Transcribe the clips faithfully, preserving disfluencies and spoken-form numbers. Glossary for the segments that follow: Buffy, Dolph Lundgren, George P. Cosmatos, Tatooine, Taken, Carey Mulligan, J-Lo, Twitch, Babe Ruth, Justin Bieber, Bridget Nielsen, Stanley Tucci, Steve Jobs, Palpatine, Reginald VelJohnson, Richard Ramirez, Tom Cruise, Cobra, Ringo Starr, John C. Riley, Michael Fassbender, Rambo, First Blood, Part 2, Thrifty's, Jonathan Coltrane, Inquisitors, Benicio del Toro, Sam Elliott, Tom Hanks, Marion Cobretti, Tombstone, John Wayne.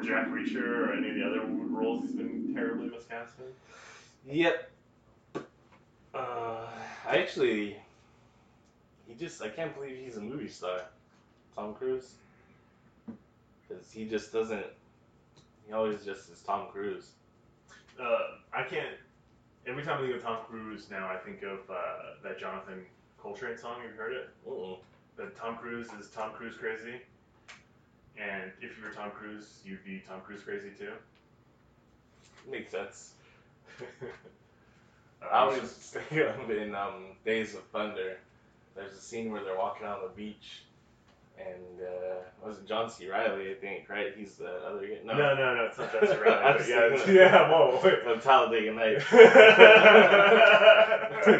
or Jack Reacher or any of the other roles he's been terribly miscast in? Yep. Uh, I actually, he just, I can't believe he's a movie star, Tom Cruise. Because he just doesn't, he always just is Tom Cruise. Uh, I can't, every time I think of Tom Cruise now, I think of uh, that Jonathan Coltrane song. Have you heard it? Uh-uh. That Tom Cruise is Tom Cruise crazy. And if you were Tom Cruise, you'd be Tom Cruise crazy too. Makes sense. I was just thinking of in um, Days of Thunder. There's a scene where they're walking on the beach, and uh, was it John C. Riley? I think, right? He's the other guy. No, no, no, no it's not John C. Riley. But yeah, it's, yeah. Whoa, wait. From Talladega Nights.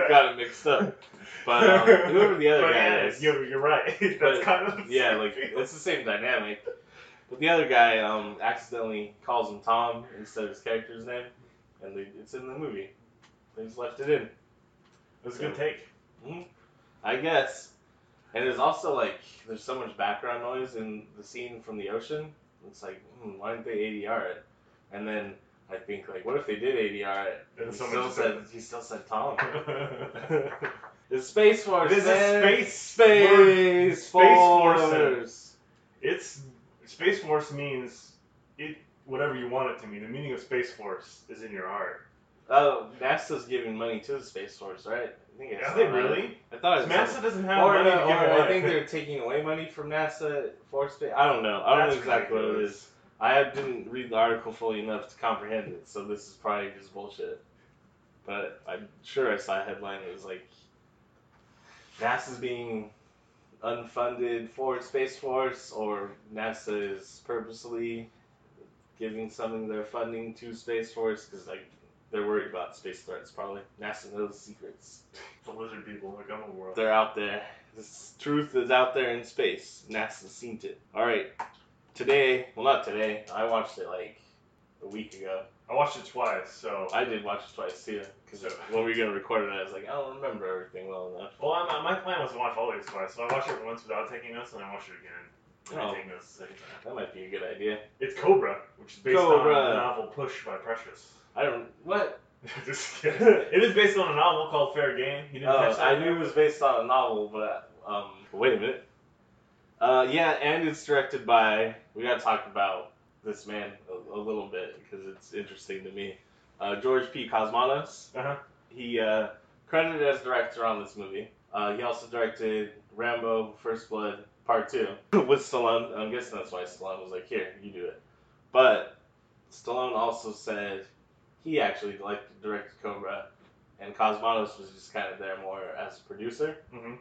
Got it mixed up. But um, whoever the other but, guy yeah, is, you're, you're right. That's but, kind of yeah, like it's the same dynamic. But the other guy um, accidentally calls him Tom instead of his character's name, and they, it's in the movie. They just left it in. It was so, a good take. Mm-hmm. I guess. And there's also, like, there's so much background noise in the scene from the ocean. It's like, hmm, why didn't they A D R it? And then I think, like, what if they did A D R it? And he, so still said, he still said Tom. It's Space Force, This man. is Space Space Force. Space Force. It's, Space Force means it whatever you want it to mean. The meaning of Space Force is in your heart. Oh, NASA's giving money to the Space Force, right? I think it's Are they really? Right. I thought it was NASA something. doesn't have or, money. No, to give or away. I think they're taking away money from NASA for space. I don't know. I don't That's know exactly ridiculous. what it is. I didn't read the article fully enough to comprehend it, so this is probably just bullshit. But I'm sure I saw a headline that was like, NASA's being unfunded for Space Force, or NASA is purposely giving some of their funding to Space Force because, like, they're worried about space threats, probably. NASA knows secrets. The lizard people in the government world. They're out there. This truth is out there in space. NASA's seen it. All right. Today, well, not today. I watched it, like, a week ago. I watched it twice, so... I did watch it twice, too. Because so. when we were going to record it, I was like, I don't remember everything well enough. Well, I'm, my plan was to watch all these twice, so I watched it once without taking notes, and I watched it again. Oh, taking notes the second time. That might be a good idea. It's Cobra, which is based Cobra. on the novel Push by Precious. I don't... What? Just kidding. It is based on a novel called Fair Game. You didn't catch that? I knew it was based on a novel, but... Um, wait a minute. Uh, yeah, and it's directed by... We gotta talk about this man a, a little bit, because it's interesting to me. Uh, George P. Cosmatos. Uh-huh. He, uh... credited as director on this movie. Uh, he also directed Rambo, First Blood, Part two. With Stallone. I'm guessing that's why Stallone was like, here, you do it. But Stallone also said... He actually like directed Cobra, and Cosmatos was just kind of there more as a producer, mm-hmm.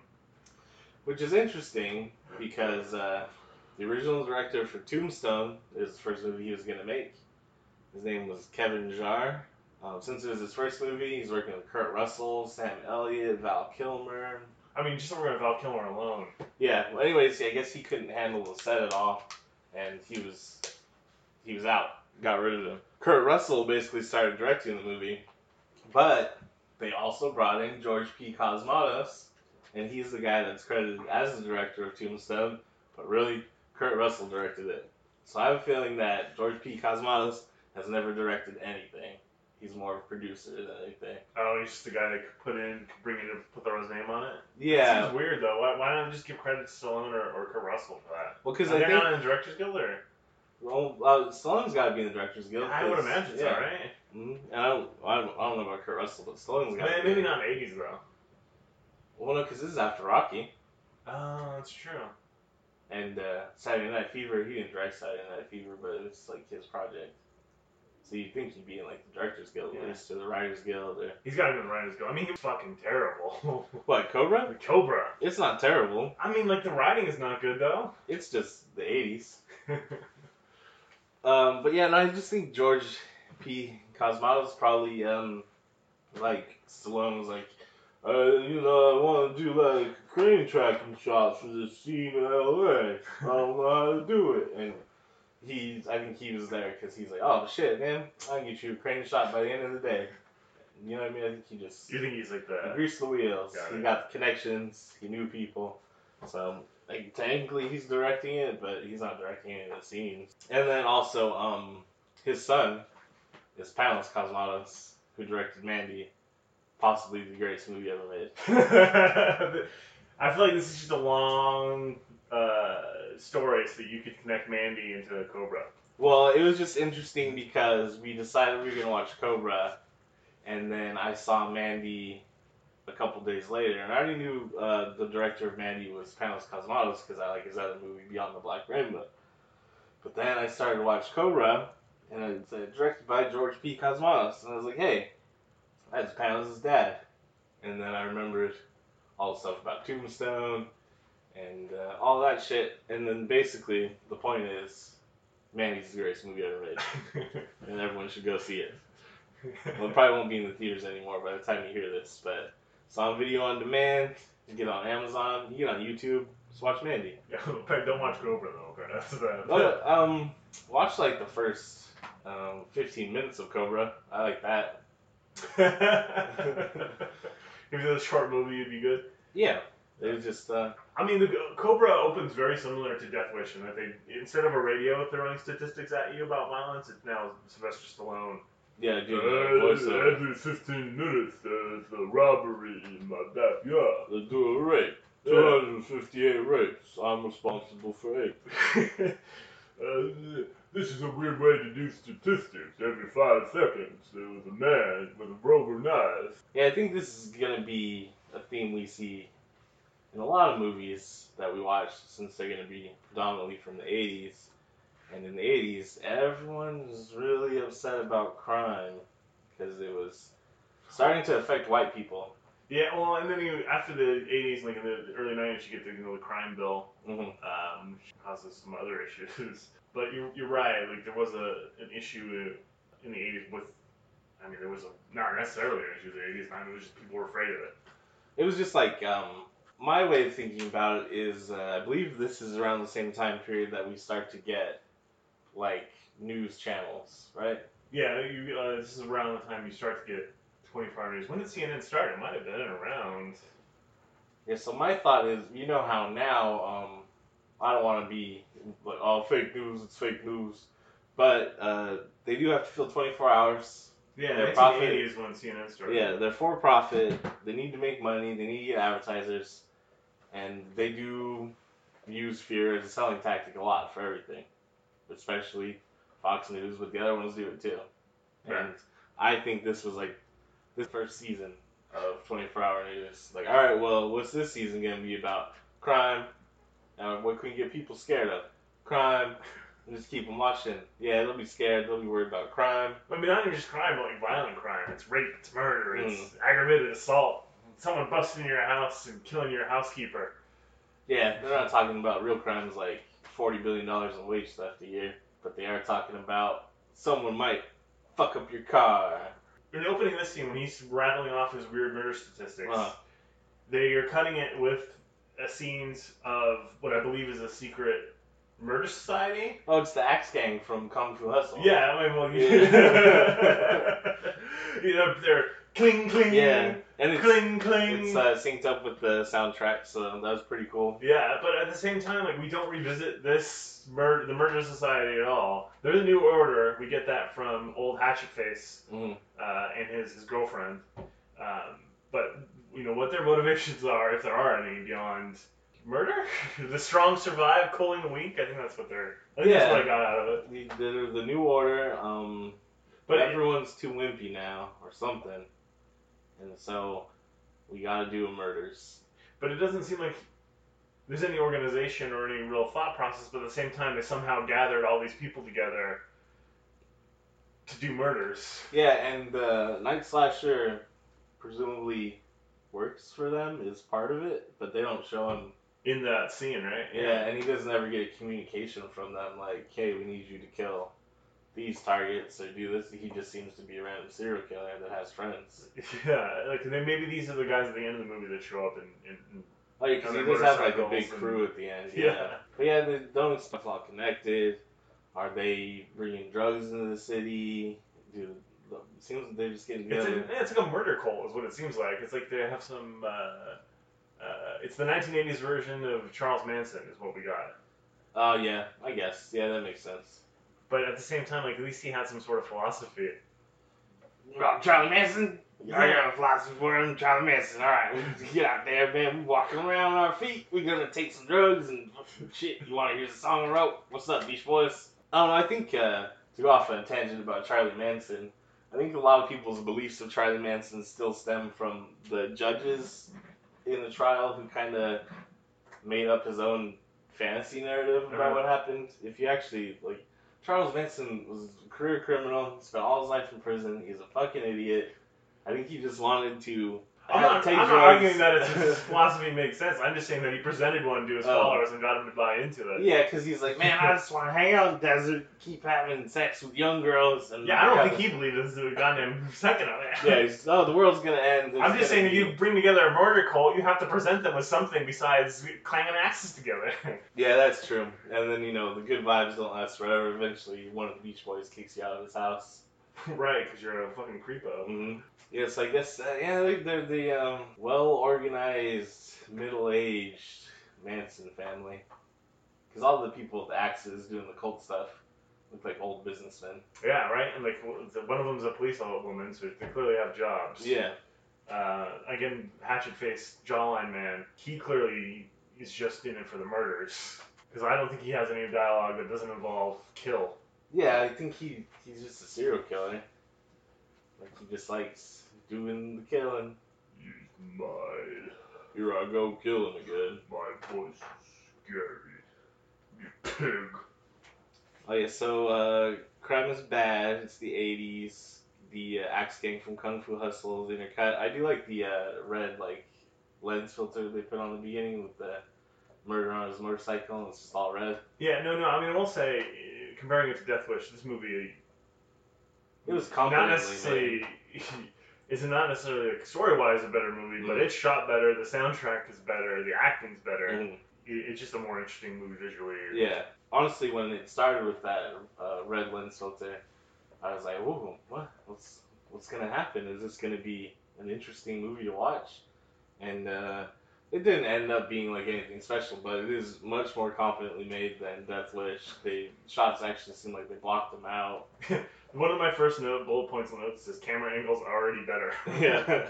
which is interesting because uh, the original director for Tombstone is the first movie he was going to make. His name was Kevin Jarre. Um, since it was his first movie, he's working with Kurt Russell, Sam Elliott, Val Kilmer. I mean, just working with Val Kilmer alone. Yeah. Well, anyways, I guess he couldn't handle the set at all, and he was he was out. Got rid of him. Kurt Russell basically started directing the movie, but they also brought in George P. Cosmatos, and he's the guy that's credited as the director of Tombstone, but really, Kurt Russell directed it. So I have a feeling that George P. Cosmatos has never directed anything. He's more of a producer than anything. Oh, he's just the guy that could put in, could bring it in, put their own name on it? Yeah. That seems weird, though. Why, why not just give credit to Stallone or, or Kurt Russell for that? Well, because I think... They're not in the Directors Guild, or...? Well, uh, Stallone's got to be in the Director's Guild. I would imagine yeah. so, right? Mm-hmm. And I don't, I don't, I don't know about Kurt Russell, but Stallone's got to be. Maybe not in the eighties, though. Well, no, because this is after Rocky. Oh, uh, that's true. And uh, Saturday Night Fever, he didn't direct Saturday Night Fever, but it's, like, his project. So you'd think he'd be in, like, the Director's Guild yeah. list or the Writers Guild. Or... He's got to be in the Writers Guild. I mean, he was fucking terrible. What, Cobra? The Cobra. It's not terrible. I mean, like, the writing is not good, though. It's just the eighties. Um, but yeah, and no, I just think George P. Cosmatos probably, um, like, Stallone was like, uh, you know, I want to do, like, crane tracking shots for this scene in L A. I don't know how to do it. And he, I think he was there because he's like, oh, shit, man, I can get you a crane shot by the end of the day. You know what I mean? I think he just... You think he's like that? He greased the wheels. Got he got the connections. He knew people. So Like, technically he's directing it, but he's not directing any of the scenes. And then also, um, his son is Panos Cosmatos, who directed Mandy, possibly the greatest movie ever made. I feel like this is just a long uh, story so that you could connect Mandy into Cobra. Well, it was just interesting because we decided we were going to watch Cobra, and then I saw Mandy a couple days later, and I already knew uh, the director of Mandy was Panos Cosmatos because I like his other movie, Beyond the Black Rainbow. But then I started to watch Cobra, and it said, directed by George P. Cosmatos, and I was like, hey, that's Panos' dad. And then I remembered all the stuff about Tombstone and uh, all that shit. And then basically the point is, Mandy's the greatest movie ever made, and everyone should go see it. Well, it probably won't be in the theaters anymore by the time you hear this, but it's on video on demand. You get on Amazon. You get on YouTube. Just watch Mandy. Yeah, don't watch Cobra though. That's bad. But, um, watch like the first um, fifteen minutes of Cobra. I like that. Even though it's a short movie, it'd be good. Yeah, it was just. Uh, I mean, the Cobra opens very similar to Death Wish, in that they instead of a radio throwing statistics at you about violence, it's now Sylvester Stallone. Yeah, dude. Uh, every fifteen minutes, there's a robbery in my backyard. They do a rape. Yeah. two hundred fifty-eight rapes. I'm responsible for eight. uh, this is a weird way to do statistics. Every five seconds, there was a man with a broken knife. Yeah, I think this is going to be a theme we see in a lot of movies that we watch, since they're going to be predominantly from the eighties. And in the eighties, everyone was really upset about crime because it was starting to affect white people. Yeah, well, and then you, after the eighties, like in the early nineties, you get the, you know, the crime bill, mm-hmm. um, which causes some other issues. But you're, you're right, like there was a an issue in the eighties with, I mean, there was a, not necessarily an issue in the eighties, I mean, it was just people were afraid of it. It was just like, um... my way of thinking about it is, uh, I believe this is around the same time period that we start to get like news channels, right? Yeah, you, uh, this is around the time you start to get twenty-four hour news. When did C N N start? It might have been around. Yeah, so my thought is, you know how now, um, I don't want to be like, oh, fake news, it's fake news. But uh, they do have to fill twenty-four hours. Yeah, they're profit. Is when C N N started. Yeah, they're for profit. They need to make money. They need to get advertisers. And they do use fear as a selling tactic a lot for everything. Especially Fox News, but the other ones do it too. Right. And I think this was like the first season of twenty-four hour news. Like, all right, well, what's this season going to be about? Crime. Uh, what can we get people scared of? Crime. And just keep them watching. Yeah, they'll be scared. They'll be worried about crime. I mean, not even just crime, but like violent crime. It's rape. It's murder. It's mm. aggravated assault. Someone busting your house and killing your housekeeper. Yeah, they're not talking about real crimes like forty billion dollars in wage theft a year, but they are talking about someone might fuck up your car. In opening this scene, when he's rattling off his weird murder statistics, uh-huh. they are cutting it with a scenes of what I believe is a secret murder society. Oh, it's the Axe Gang from Kung Fu Hustle. Yeah, I mean, well, yeah. you know, they're cling, cling. Yeah. And it's, cling, cling. It's uh, synced up with the soundtrack, so that was pretty cool. Yeah, but at the same time, like we don't revisit this murder, the murder society at all. There's a new order. We get that from old Hatchet Face mm-hmm. uh, and his, his girlfriend. Um, but you know what their motivations are, if there are any, beyond murder. The strong survive, culling the weak. I think that's what they're. I think yeah, that's what I got out of it. The, the new order. Um, but everyone's too wimpy now, or something. And so, we gotta do a murders. But it doesn't seem like there's any organization or any real thought process, but at the same time, they somehow gathered all these people together to do murders. Yeah, and the Night Slasher presumably works for them, is part of it, but they don't show him. In that scene, right? Yeah, yeah, and he doesn't ever get a communication from them, like, hey, we need you to kill these targets or do this. He just seems to be a random serial killer that has friends. Yeah, like then maybe these are the guys at the end of the movie that show up and, and, and oh, yeah, because he does have like a big crew and at the end. Yeah, yeah. But yeah, they don't expect all connected. Are they bringing drugs into the city? Dude, it seems like they're just getting together. It's, a, it's like a murder cult, is what it seems like. It's like they have some uh, Uh, it's the nineteen eighties version of Charles Manson is what we got. Oh, uh, yeah. I guess. Yeah, that makes sense. But at the same time, like, at least he had some sort of philosophy. Well, Charlie Manson? Yeah. I got a philosophy for him, Charlie Manson. All right, we get out there, man. We're walking around on our feet. We're going to take some drugs and shit. You want to hear the song I wrote? What's up, Beach Boys? I don't know. I think, uh, to go off on a tangent about Charlie Manson, I think a lot of people's beliefs of Charlie Manson still stem from the judges in the trial who kind of made up his own fantasy narrative about what happened. If you actually, like, Charles Manson was a career criminal, spent all his life in prison, he's a fucking idiot. I think he just wanted to I'm not, take I'm drugs. I'm not arguing that it's, his philosophy makes sense. I'm just saying that he presented one to his um, followers and got him to buy into that. Yeah, because he's like, man, I just want to hang out in the desert, keep having sex with young girls. And yeah, I don't think he believed this is a goddamn second of it. Yeah, he's, oh, the world's going to end. I'm just saying, if you bring together a murder cult, you have to present them with something besides clanging axes together. Yeah, that's true. And then, you know, the good vibes don't last forever. Eventually, one of the Beach Boys kicks you out of his house. Right, because you're a fucking creepo. Mm-hmm. Yes, I guess, uh, yeah, they're the um, well-organized, middle-aged Manson family. Because all the people with the axes doing the cult stuff look like old businessmen. Yeah, right? And, like, one of them's a police woman, so they clearly have jobs. Yeah. Uh, again, hatchet-faced jawline man, he clearly is just in it for the murders. Because I don't think he has any dialogue that doesn't involve kill. Yeah, I think he he's just a serial killer. Like, he just likes doing the killing. He's mine. Here I go killing again. My voice is scary. You pig. Oh, yeah, so, uh, crime is bad. It's the eighties. The uh, axe gang from Kung Fu Hustle is intercut. I do like the uh, red, like, lens filter they put on the beginning with the murder on his motorcycle, and it's just all red. Yeah, no, no, I mean, I will say, comparing it to Death Wish, this movie... It was not necessarily. It's not necessarily like, story-wise a better movie, mm. but it's shot better. The soundtrack is better. The acting's better. Mm. It, it's just a more interesting movie visually. Yeah, honestly, when it started with that uh, red lens filter, I was like, "Whoa, what? What's what's gonna happen? Is this gonna be an interesting movie to watch?" And uh, it didn't end up being like anything special, but it is much more confidently made than Death Wish. The shots actually seem like they blocked them out. One of my first note, bullet points and notes is camera angle's already better. Yeah.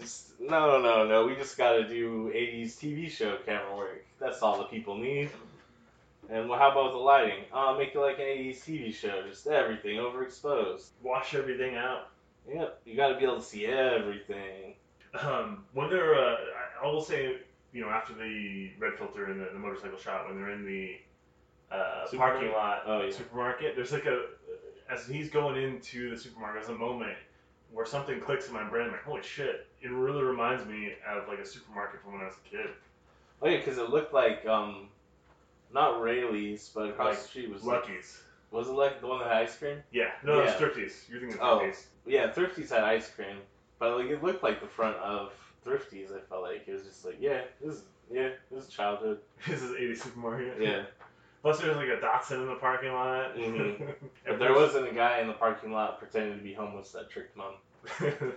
just, no, no, no. We just got to do eighties T V show camera work. That's all the people need. And well, how about the lighting? Uh, make it like an eighties T V show. Just everything overexposed. Wash everything out. Yep. You got to be able to see everything. Um, when they're, uh, I will say, you know, after the red filter and the, the motorcycle shot, when they're in the uh, parking lot, oh, yeah. supermarket, there's like a... As he's going into the supermarket, there's a moment where something clicks in my brain. I'm like, holy shit. It really reminds me of, like, a supermarket from when I was a kid. Oh, yeah, because it looked like, um, not Rayleigh's, but across like the street was... Lucky's. Like, was it, like, the one that had ice cream? Yeah. No, yeah. It was Thrifty's. You're thinking of Thrifty's. Oh, yeah, Thrifty's had ice cream. But, like, it looked like the front of Thrifty's, I felt like. It was just like, yeah, this is, yeah, this is childhood. This is eighties supermarket. Yeah. Plus, there's like a Datsun in the parking lot. Mm-hmm. But there wasn't a guy in the parking lot pretending to be homeless that tricked Mom. We're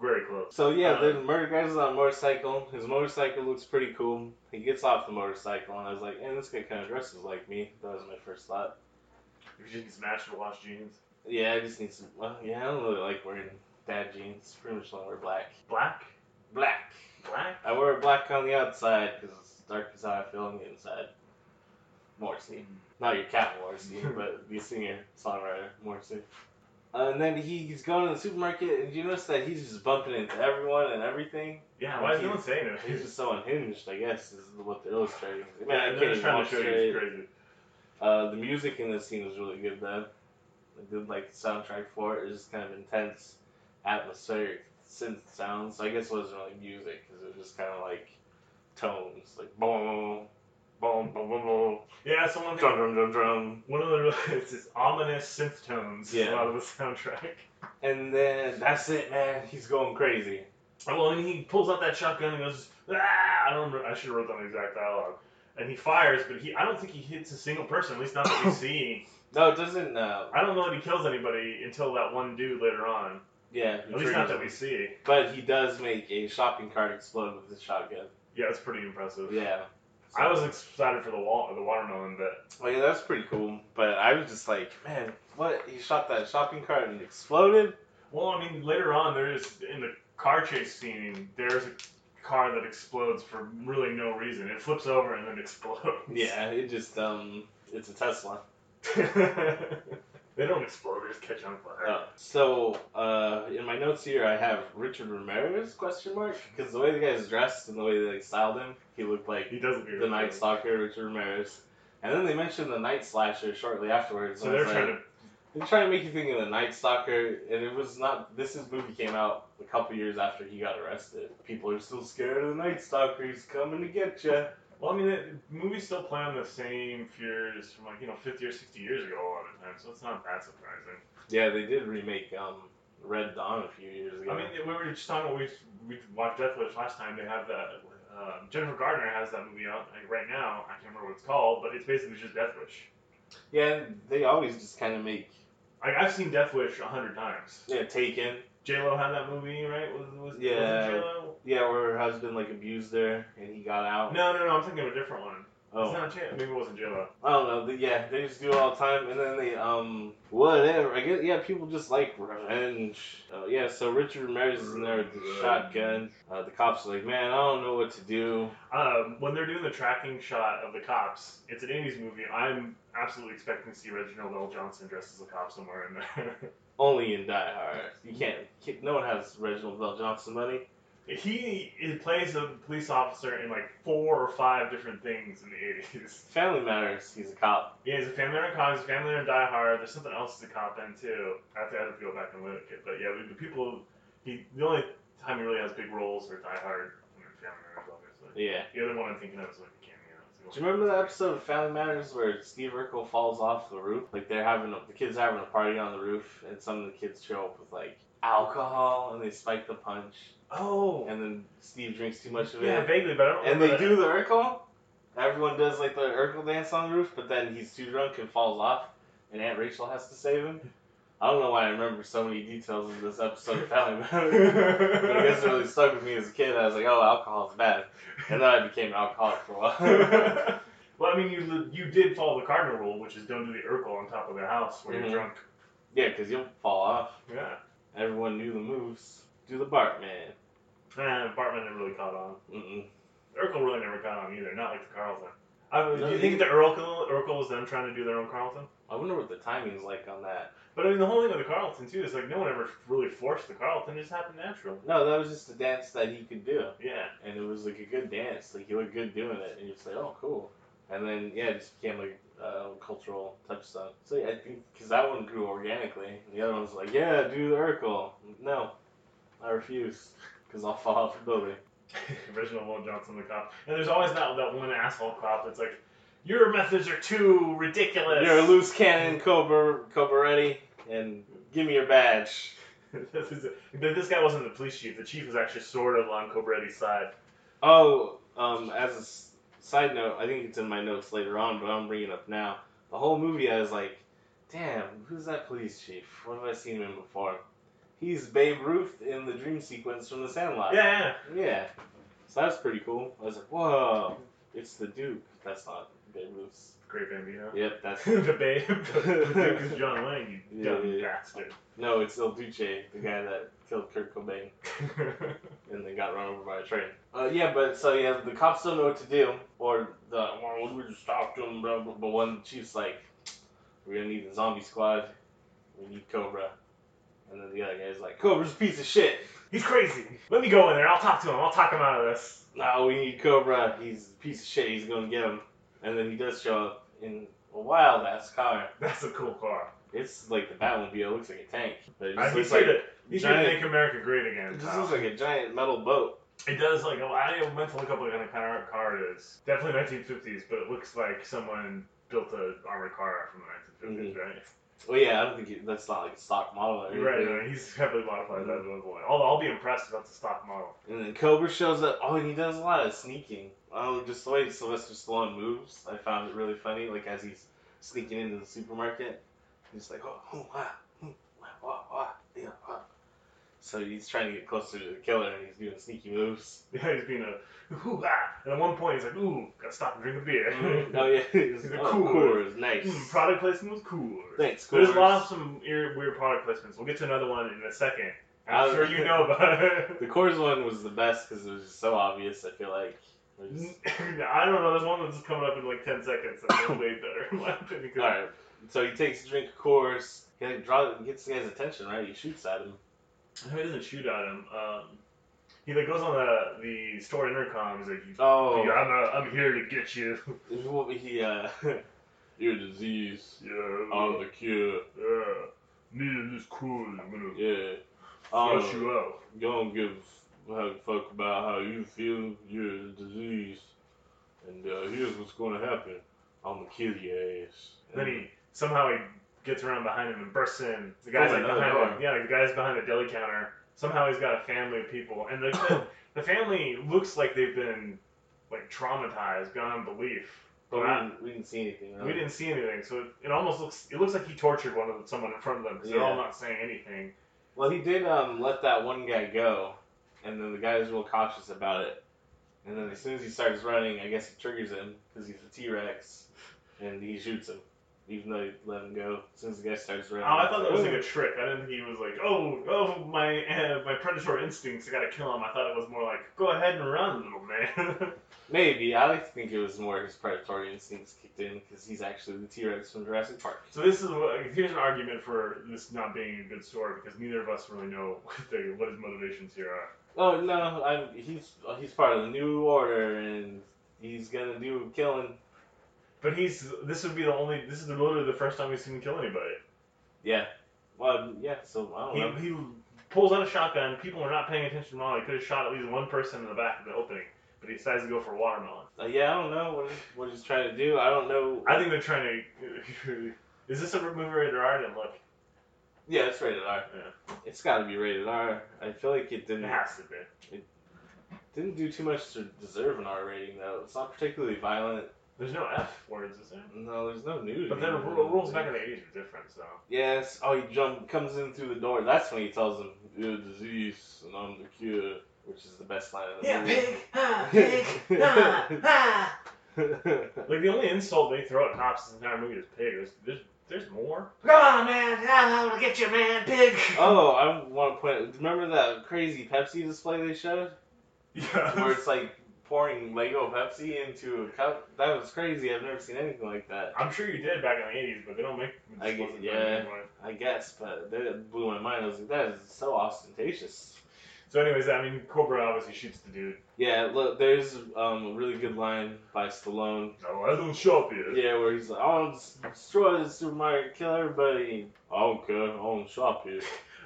very close. So, yeah, um, the murder guy's on a motorcycle. His motorcycle looks pretty cool. He gets off the motorcycle, and I was like, man, this guy kind of dresses like me. That was my first thought. You should just match to wash jeans. Yeah, I just need some. Well, yeah, I don't really like wearing dad jeans. Pretty much don't wear black. Black? Black. Black? I wear black on the outside because it's dark is how I feel on the inside. Morrissey. Not your cat Morrissey, but the singer, songwriter, Morrissey. Uh, and then he, he's going to the supermarket, and you notice that he's just bumping into everyone and everything? Yeah, why is no one saying it? He's just so unhinged, I guess, is what they're illustrating. Man, yeah, I can't trying to show you it's crazy. Uh, the music in this scene was really good, though. I did like the soundtrack for it. It was just kind of intense, atmospheric synth sounds. So I guess it wasn't really music, because it was just kind of like tones, like boom, boom, boom, boom, boom. Yeah, so one thing, drum, drum, drum, drum. One of the, it's this ominous synth tones, yeah, a lot of the soundtrack. And then, that's it, man, he's going crazy. Well, and he pulls out that shotgun and goes, ah! I don't remember, I should have wrote down the exact dialogue. And he fires, but he, I don't think he hits a single person, at least not that we see. No, it doesn't, uh... I don't know that he kills anybody until that one dude later on. Yeah. At least not that we see. But he does make a shopping cart explode with his shotgun. Yeah, it's pretty impressive. Yeah. So, I was excited for the wall, the watermelon bit. Well, yeah, that's pretty cool. But I was just like, man, what? He shot that shopping cart and it exploded? Well, I mean, later on, there is, in the car chase scene, there's a car that explodes for really no reason. It flips over and then explodes. Yeah, it just, um, it's a Tesla. They don't explode, they just catch on fire. Oh. So, uh, in my notes here, I have Richard Ramirez, question mark? Because the way the guy's dressed and the way they like, styled him, he looked like he does the Night Stalker, Richard Ramirez. And then they mentioned the Night Slasher shortly afterwards. So they're like, trying to... They're trying to make you think of the Night Stalker, and it was not... This is movie came out a couple years after he got arrested. People are still scared of the Night Stalker. He's coming to get you. Well, I mean, the movies still play on the same fears from, like, you know, fifty or sixty years ago a lot of times, so it's not that surprising. Yeah, they did remake um, Red Dawn a few years ago. I mean, we were just talking about, we, we watched Death Wish last time. They have that... Uh, Jennifer Garner has that movie out like, right now. I can't remember what it's called, but it's basically just Death Wish. Yeah, they always just kind of make... Like, I've seen Death Wish a hundred times. Yeah, Taken. J-Lo had that movie, right? Was, was, yeah. Was it J-Lo? Yeah, where her husband, like, abused her, and he got out. No, no, no, I'm thinking of a different one. Oh. It's not J-Lo. Maybe it wasn't J-Lo. I don't know. But yeah, they just do it all the time, and then they, um, whatever. I guess, yeah, people just like revenge. Oh, yeah, so Richard Ramirez is in there with the shotgun. Uh, the cops are like, man, I don't know what to do. Um, when they're doing the tracking shot of the cops, it's an eighties movie. I'm absolutely expecting to see Reginald VelJohnson dressed as a cop somewhere in there. Only in Die Hard. You can't, no one has Reginald VelJohnson money. He, he plays a police officer in like four or five different things in the eighties. Family Matters, he's a cop. Yeah, he's a Family Matters cop, he's a Family Matters Die Hard. There's something else he's a cop in too. I have to, I have to go back and look at it. But yeah, the people, he the only time he really has big roles are Die Hard and Family Matters, obviously. Yeah. The other one I'm thinking of is like a cameo. Like, do you remember that episode of Family Matters where Steve Urkel falls off the roof? Like they're having, a, the kids are having a party on the roof and some of the kids show up with like alcohol and they spike the punch. Oh. And then Steve drinks too much of it. Yeah, vaguely, but I don't remember. And they do the Urkel. Everyone does, like, the Urkel dance on the roof, but then he's too drunk and falls off, and Aunt Rachel has to save him. I don't know why I remember so many details in this episode of Family Matters. But I guess it really stuck with me as a kid. I was like, oh, alcohol's bad. And then I became an alcoholic for a while. Well, I mean, you you did follow the cardinal rule, which is don't do the Urkel on top of the house when mm-hmm. you're drunk. Yeah, because you'll fall off. Yeah. Everyone knew the moves. Do the Bartman. Nah, Bartman never really caught on. Mm-mm. Urkel really never caught on either, not like the Carlton. I mean, no, do you think the Urkel, Urkel was them trying to do their own Carlton? I wonder what the timing is like on that. But I mean, the whole thing with the Carlton, too, is like no one ever really forced the Carlton. It just happened natural. No, that was just a dance that he could do. Yeah. And it was like a good dance. Like, he looked good doing it. And you're just like, oh, cool. And then, yeah, it just became like a uh, cultural touchstone. So, yeah, I think, because that one grew organically. The other one was like, yeah, do the Urkel. No. I refuse, because I'll fall off the building. Reginald VelJohnson, the cop. And there's always that, that one asshole cop that's like, your methods are too ridiculous. You're a loose cannon, Cobra, Cobra ready, and give me your badge. this, is a, this guy wasn't the police chief. The chief was actually sort of on Cobretti's side. Oh, um, as a side note, I think it's in my notes later on, but I'm bringing it up now. The whole movie, I was like, damn, who's that police chief? What have I seen him before? He's Babe Ruth in the dream sequence from The Sandlot. Yeah, yeah. Yeah. So that's pretty cool. I was like, whoa, it's the Duke. That's not Babe Ruth's. Great Bambino. Yep, that's the Babe. The Duke is John Wayne, you yeah, dumb yeah. bastard. No, it's Il Duce, the guy that killed Kurt Cobain. And then got run over by a train. Uh, yeah, but so yeah, the cops don't know what to do. Or the, well, we just stopped them, blah, blah, blah. But one chief's like, we're going to need the zombie squad. We need Cobra. And then the other guy's like, Cobra's a piece of shit. He's crazy. Let me go in there. I'll talk to him. I'll talk him out of this. No, we need Cobra. He's a piece of shit. He's going to get him. And then he does show up in a wild-ass car. That's a cool car. It's like the Batmobile. It looks like a tank. But it just I, looks like a He's going to make America great again. It just looks like a giant metal boat. It does. Like I meant to look up what kind of car it is. Definitely nineteen fifties, but it looks like someone built an armored car from the nineteen fifties, mm-hmm. right? Well, yeah, I don't think he, that's not like a stock model or anything. Right, no, he's heavily modified mm-hmm. that one. Although I'll be impressed if that's a stock model. And then Cobra shows up. Oh, and he does a lot of sneaking. Oh, just the way Sylvester Stallone moves, I found it really funny. Like, as he's sneaking into the supermarket, he's like, oh, oh, ah, oh, ah, ah, ah, ah. So he's trying to get closer to the killer, and he's doing sneaky moves. Yeah, he's being a ooh ah, and at one point he's like, ooh, gotta stop and drink a beer. Mm-hmm. Oh yeah, he's like, oh, Coors, nice. Mm, product placement was Coors. Thanks, Coors. There's a lot of some weird product placements. We'll get to another one in a second. I'm sure you know about it. The Coors one was the best because it was just so obvious. I feel like. Just... I don't know. There's one that's just coming up in like ten seconds. That's way better. In my opinion. All right. So he takes a drink of Coors. He like, draw gets the guy's attention, right? He shoots at him. No, he doesn't shoot at him. Um, he like goes on the the store intercom. He's like, "Oh, I'm a, I'm here to get you." He uh, your disease. Yeah. I'm the cure. Yeah. Needing this Coors, I'm gonna. Yeah. Um, flush you out. You don't give a fuck about how you feel. You're a disease. And uh, here's what's going to happen. I'm going to kill your ass. And then he, somehow he gets around behind him and bursts in. The guy's like behind him. Yeah, the guy's behind the deli counter. Somehow he's got a family of people. And the the family looks like they've been like traumatized, beyond belief. But we didn't, we didn't see anything, right? We didn't see anything. So it, it almost looks, it looks like he tortured one of the, someone in front of them because yeah. they're all not saying anything. Well, he did um, let that one guy go, and then the guy was real cautious about it. And then as soon as he starts running, I guess he triggers him, because he's a T-Rex, and he shoots him, even though he let him go. As soon as the guy starts running. Oh, I thought that was like a trick. I didn't think he was like, oh, oh, my uh, my predator instincts, I gotta kill him. I thought it was more like, go ahead and run, little man. Maybe. I like to think it was more his predatory instincts kicked in, because he's actually the T-Rex from Jurassic Park. So this is here's an argument for this not being a good story, because neither of us really know what, the, what his motivations here are. Oh, no, I'm, he's he's part of the New Order, and he's gonna do killing. But he's, this would be the only, this is literally the first time we've seen him kill anybody. Yeah. Well, yeah, so I don't he, know. He pulls out a shotgun, people are not paying attention to him. He could have shot at least one person in the back of the opening. But he decides to go for watermelon. Uh, yeah, I don't know what, what he's trying to do. I don't know. I think they're trying to... Is this a movie rated R? I didn't look. Yeah, it's rated R. Yeah. It's got to be rated R. I feel like it didn't... It has to be. It didn't do too much to deserve an R rating, though. It's not particularly violent. There's no F words, is there? No, there's no nudity. But then the rules back in the eighties were different, so... Yes. Oh, he jump, comes in through the door. That's when he tells him, you're a disease, and I'm the cure. Which is the best line of the yeah, movie. Yeah, pig, ah, pig, ah, ah. Like, the only insult they throw at cops in the entire movie is pig. There's, there's, there's more. Come on, man. I'm gonna get you, man. Pig. Oh, I want to point out. Remember that crazy Pepsi display they showed? Yeah. Where it's like pouring Lego Pepsi into a cup? That was crazy. I've never seen anything like that. I'm sure you did back in the eighties, but they don't make them. I guess, yeah, anymore. I guess, but that blew my mind. I was like, that is so ostentatious. So anyways, I mean, Cobra obviously shoots the dude. Yeah, look, there's um, a really good line by Stallone. No, I don't show up here. Yeah, where he's like, I'll destroy the supermarket, kill everybody. I don't care, I don't show up here.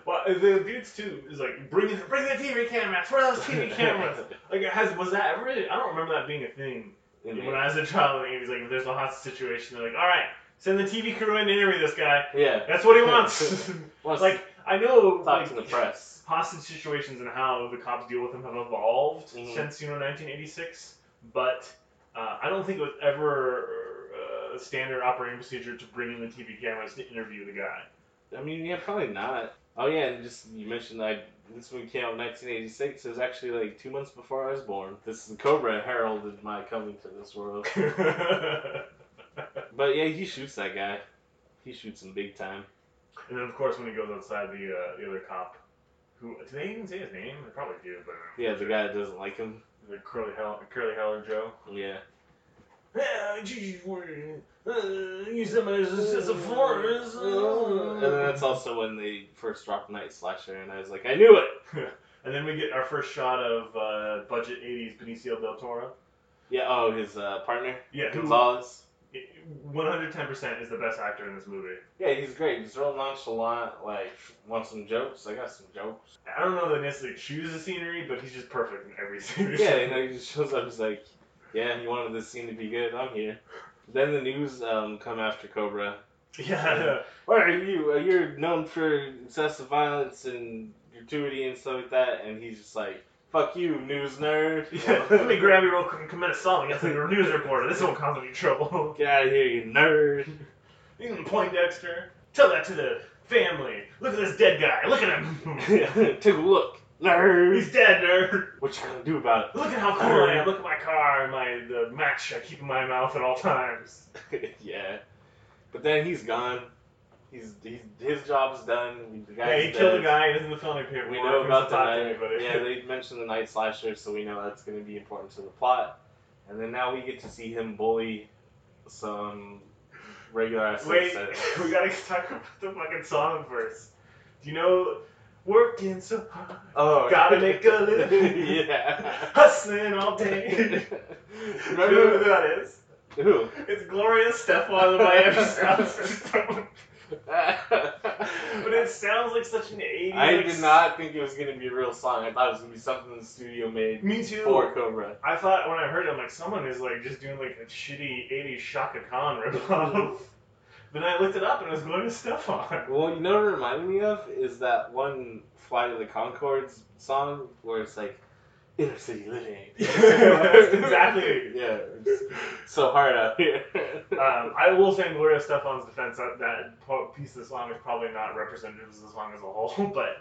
Well, the dude's too is like, bring the, bring the T V cameras, where are those T V cameras? Like, has was that ever, really, I don't remember that being a thing. In when the, I was a child, it was like, if there's no hostage situation, they're like, all right, send the T V crew in to interview this guy. Yeah. That's what he wants. Like, I know. Talk like, to the press. Hostage situations and how the cops deal with them have evolved mm-hmm. since, you know, nineteen eighty-six, but uh, I don't think it was ever a uh, standard operating procedure to bring in the T V cameras to interview the guy. I mean, yeah, probably not. Oh, yeah, and just, you mentioned that this movie came out in nineteen eighty-six. It was actually, like, two months before I was born. This is Cobra heralded my coming to this world. But, yeah, he shoots that guy. He shoots him big time. And then, of course, when he goes outside, the, uh, the other cop... Who, do they even say his name? They probably do, but... I don't yeah, the guy that doesn't like him. The curly hell, curly heller Joe. Yeah. You said my as a forest. And then that's also when they first dropped Night Slasher, and I was like, I knew it! And then we get our first shot of uh, budget eighties Benicio Del Toro. Yeah, oh, his uh, partner? Yeah. Gonzalez. one hundred ten percent is the best actor in this movie. Yeah, he's great. He's real nonchalant, like, want some jokes? I got some jokes. I don't know that he necessarily chooses the scenery, but he's just perfect in every scene. Yeah, and then he just shows up, he's like, yeah, you wanted this scene to be good, I'm here. Then the news um, come after Cobra. Yeah. Where are you? You're known for excessive violence and gratuity and stuff like that, and he's just like, fuck you, news nerd. Yeah. Let me grab you real quick and commit a song against like a news reporter. This won't cause any trouble. Get out of here, you nerd. You can Poindexter. Tell that to the Family. Look at this dead guy. Look at him. Take a look. Nerd. He's dead, nerd. What you gonna do about it? Look at how cool nerd. I am. Look at my car, my the match I keep in my mouth at all times. Yeah. But then he's gone. He's, he's his job's done. The yeah, he dead. Killed a guy and isn't the film appear. We know about that. Yeah, they mentioned the Night Slasher, so we know that's going to be important to the plot. And then now we get to see him bully some regular ass. Wait, we gotta talk about the fucking song first. Do you know? Working so hard, oh, gotta make a living, yeah, hustling all day. Remember you know who that is? Who? It's Gloria Estefan of the Miami Sound. But it sounds like such an eighties. I did not think it was going to be a real song. I thought it was going to be something the studio made. Me too. For Cobra. I thought when I heard it, I'm like, someone is like just doing like a shitty eighties Shaka Khan ripoff. Then I looked it up and it was Gloria Estefan. Well, you know what it reminded me of is that one Flight of the Conchords song where it's like, inner city living. Exactly. Yeah, it's so hard out here. um, I will say in Gloria Estefan's defense that that piece of the song is probably not representative of the song as a whole, but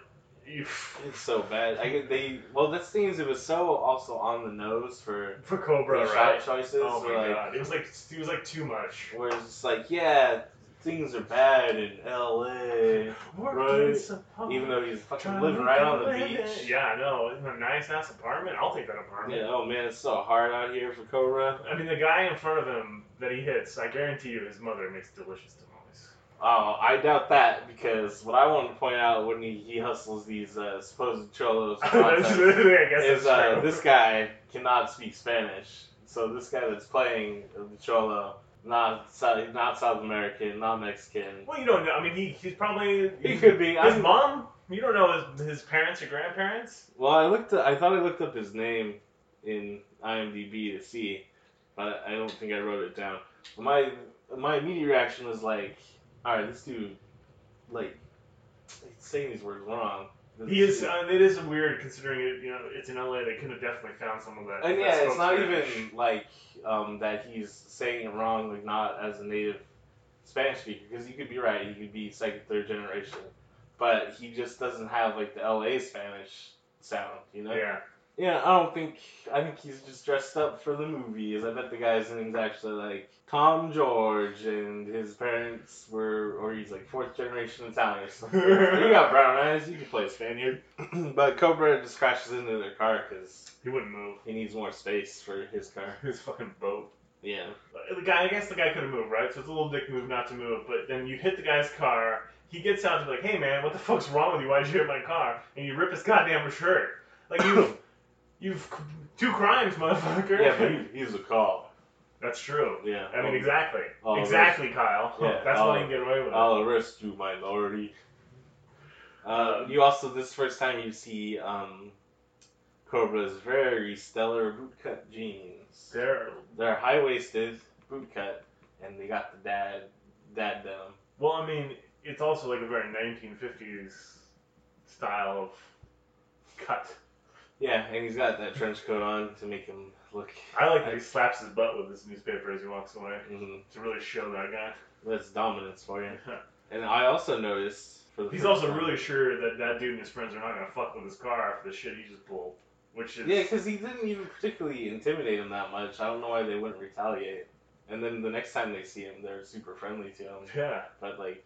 oof. It's so bad. I get they well. That seems it was so also on the nose for for Cobra, right? Shot choices. Oh my like, god, it was like it was like too much. Where it's just like yeah. Things are bad in L A, right? Even though he's fucking living right on the beach. Yeah, I know. Isn't it a nice-ass apartment? I'll take that apartment. Yeah, oh man, it's so hard out here for Cobra. I mean, the guy in front of him that he hits, I guarantee you his mother makes delicious tamales. Oh, I doubt that, because what I want to point out when he, he hustles these uh, supposed cholos contests I guess is uh, this guy cannot speak Spanish. So this guy that's playing the cholo... Not South, not South American, not Mexican. Well, you don't know. I mean, he he's probably he could be his I'm, mom. You don't know his, his parents or grandparents. Well, I looked. Up, I thought I looked up his name in IMDb to see, but I don't think I wrote it down. My my immediate reaction was like, all right, this dude, like, saying these words wrong. He is. I mean, it is weird considering it. You know, it's in L A. They could have definitely found someone that. And yeah, it's not Spanish. Even like um, that he's saying it wrong, like not as a native Spanish speaker, because he could be right. He could be second, third generation, but he just doesn't have like the L A Spanish sound. You know. Yeah. Yeah, I don't think. I think he's just dressed up for the movies. I bet the guy's name's actually like Tom George, and his parents were, or he's like fourth generation Italian. So you got brown eyes, you can play a Spaniard. But Cobra just crashes into their car because he wouldn't move. He needs more space for his car. His fucking boat. Yeah. The guy, I guess the guy could have moved, right? So it's a little dick move not to move. But then you hit the guy's car. He gets out to be like, "Hey man, what the fuck's wrong with you? Why'd you hit my car?" And you rip his goddamn shirt. Like you. You've two crimes, motherfucker. Yeah, but he, he's a cop. That's true. Yeah. I mean, I'll, exactly. I'll exactly, arrest. Kyle. Yeah, that's what I can get away with. I'll arrest you, minority. Uh, um, you also, this first time you see um, Cobra's very stellar bootcut jeans. They're they're high-waisted, bootcut, and they got the dad, dad down. Well, I mean, it's also like a very nineteen fifties style of cut. Yeah, and he's got that trench coat on to make him look... I like that he slaps his butt with his newspaper as he walks away mm-hmm. to really show that guy. That's dominance for you. And I also noticed... for the He's also time, really sure that that dude and his friends are not going to fuck with his car for the shit he just pulled. Which is... Yeah, because he didn't even particularly intimidate him that much. I don't know why they wouldn't retaliate. And then the next time they see him, they're super friendly to him. Yeah. But, like,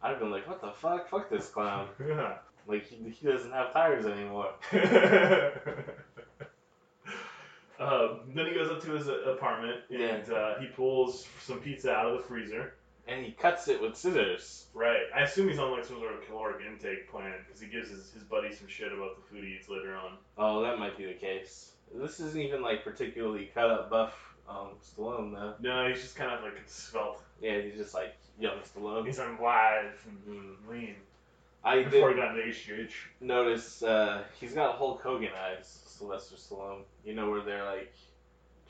I'd have been like, what the fuck? Fuck this clown. Yeah. Like, he, he doesn't have tires anymore. um, then he goes up to his apartment, and yeah. uh, he pulls some pizza out of the freezer. And he cuts it with scissors. Right. I assume he's on, like, some sort of caloric intake plan, because he gives his, his buddy some shit about the food he eats later on. Oh, that might be the case. This isn't even, like, particularly cut-up buff um, Stallone, though. No, he's just kind of, like, svelte. Yeah, he's just, like, young Stallone. He's on live and mm-hmm. lean. I Before did got H G H. Notice uh, he's got Hulk Hogan eyes, Sylvester Stallone. You know where they're like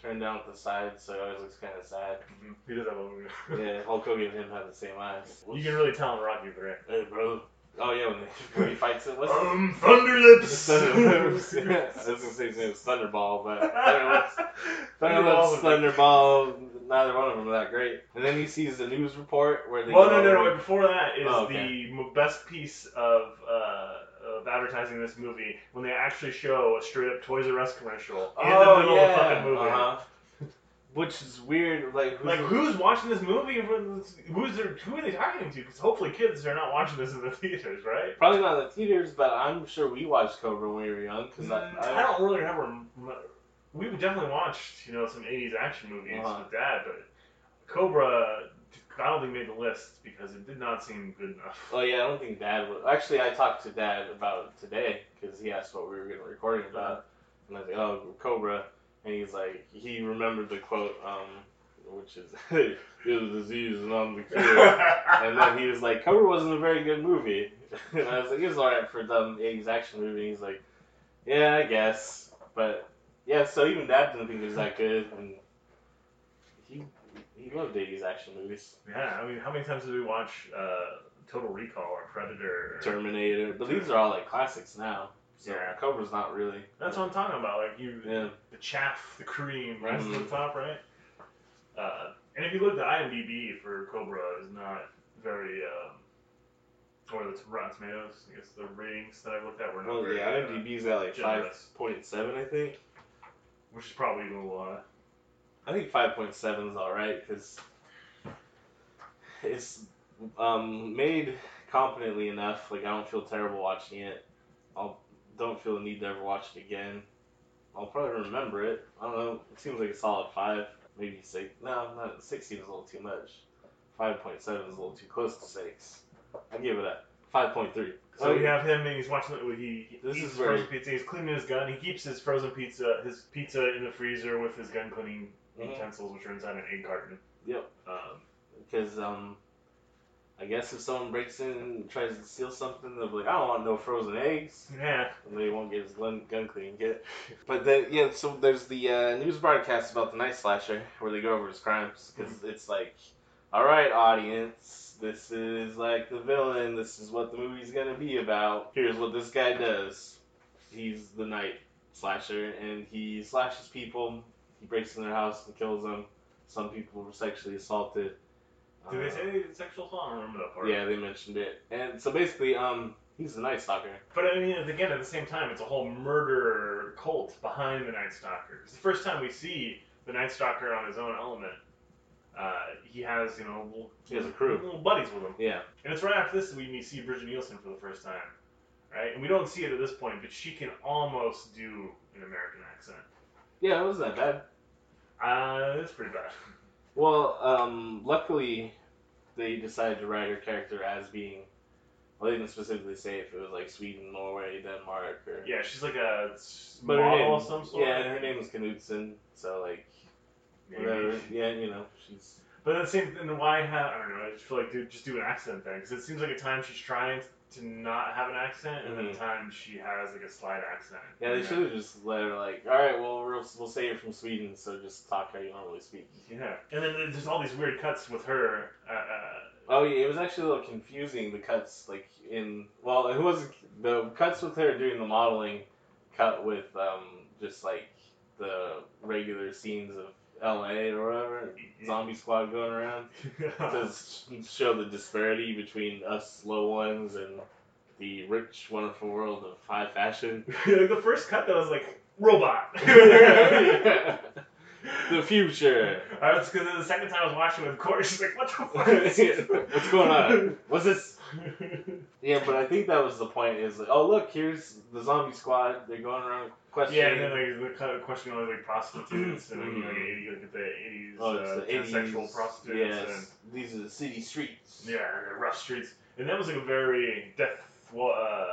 turned down at the side, so it always looks kind of sad. Mm-hmm. He does have Hogan. Yeah, Hulk Hogan and him have the same eyes. You can really tell in Rocky, right? Hey, bro. Oh yeah, when, they, when he fights it, what's um, Thunderlips. Thunderlips. Yeah, I was gonna say his name was Thunderball, but Thunderlips. Thunderlips, Thunderball. neither one of them are that great. And then he sees the news report where they. Well, no, no, no. Wait, before that is oh, okay. the best piece of uh, of advertising this movie when they actually show a straight up Toys R Us commercial in oh, the middle yeah. of the fucking movie. Uh-huh. Which is weird, like... Who's like, who's watching this movie? Who's there, who are they talking to? Because hopefully kids are not watching this in the theaters, right? Probably not in the theaters, but I'm sure we watched Cobra when we were young. Cause mm, I, I, I don't really remember... We definitely watched, you know, some eighties action movies uh-huh. with Dad, but Cobra, I don't think made the list because it did not seem good enough. Oh, yeah, I don't think Dad would... Actually, I talked to Dad about it today, because he asked what we were going to record about. And I was like, oh, Cobra... And he's like, he remembered the quote, um, which is, "Hey, you're the disease and I'm the cure." And then he was like, Cobra wasn't a very good movie. And I was like, it was alright for a dumb eighties action movie. And he's like, yeah, I guess. But, yeah, so even Dad didn't think it was that good. And he he loved eighties action movies. Yeah, I mean, how many times did we watch uh, Total Recall or Predator? Or Terminator. But these are all, like, classics now. So yeah, Cobra's not really. That's what I'm talking about. Like you, yeah. the chaff, the cream, right mm-hmm. to the top, right? Uh, and if you look, the I M D B for Cobra is not very, um, or the Rotten Tomatoes. I guess the ratings that I looked at were not. Well, very, the IMDb's uh, at like generous. five point seven, I think, which is probably a little. Uh, I think five point seven is all right because it's um, made competently enough. Like I don't feel terrible watching it. I'll. Don't feel the need to ever watch it again. I'll probably remember it. I don't know. It seems like a solid five, maybe six. No, not six seems a little too much. Five point seven is a little too close to six. I give it a five point three. So we have him and he's watching. He this eats is where frozen pizza. He's cleaning his gun. He keeps his frozen pizza, his pizza in the freezer with his gun cleaning mm-hmm. utensils, which are inside an egg carton. Yep. Um, because um, I guess if someone breaks in and tries to steal something, they'll be like, I don't want no frozen eggs. Yeah. And they won't get his gun, gun clean. Get. But then, yeah, so there's the uh, news broadcast about the Night Slasher where they go over his crimes because mm-hmm. it's like, all right, audience, this is like the villain. This is what the movie's going to be about. Here's what this guy does. He's the Night Slasher, and he slashes people. He breaks in their house and kills them. Some people were sexually assaulted. Did they say sexual assault? I don't remember that part. Yeah, they mentioned it. And so basically, um, he's the Night Stalker. But I mean, again, at the same time, it's a whole murder cult behind the Night Stalker. It's the first time we see the Night Stalker on his own element. Uh, he has, you know, little, he has a crew, little buddies with him. Yeah. And it's right after this that we see Bridget Nielsen for the first time, right? And we don't see it at this point, but she can almost do an American accent. Yeah, it wasn't that bad. Uh, it's pretty bad. Well, um, luckily, they decided to write her character as being, well, they didn't specifically say if it was, like, Sweden, Norway, Denmark, or... Yeah, she's, like, a but model name, of some sort. Yeah, and her name is Knudsen, so, like, maybe. Whatever. Yeah, you know, she's... But at the same time, why have, I don't know, I just feel like, dude, just do an accent thing, because it seems like at times she's trying to not have an accent, and mm-hmm. then at times she has, like, a slight accent. Yeah, they should have just let her, like, all right, well, we'll, we'll say you're from Sweden, so just talk how you normally speak. Yeah. And then there's all these weird cuts with her. Uh, uh, oh, yeah, it was actually a little confusing, the cuts, like, in, well, it was, the cuts with her doing the modeling cut with um, just, like, the regular scenes of L A or whatever, zombie squad going around to show the disparity between us low ones and the rich, wonderful world of high fashion. Like the first cut, that was like robot. Yeah. The future. I was because the second time I was watching it, of course, she's like, "What the fuck is this? What's going on? What's this?" Yeah, but I think that was the point. Is like, oh look, here's the zombie squad. They're going around. Question. Yeah, and then like the kind of question was like prostitutes, and then like you look at the eighties, oh, uh, the eighties sexual prostitutes. Yes, and these are the city streets. Yeah, rough streets, and that was like a very Death, uh,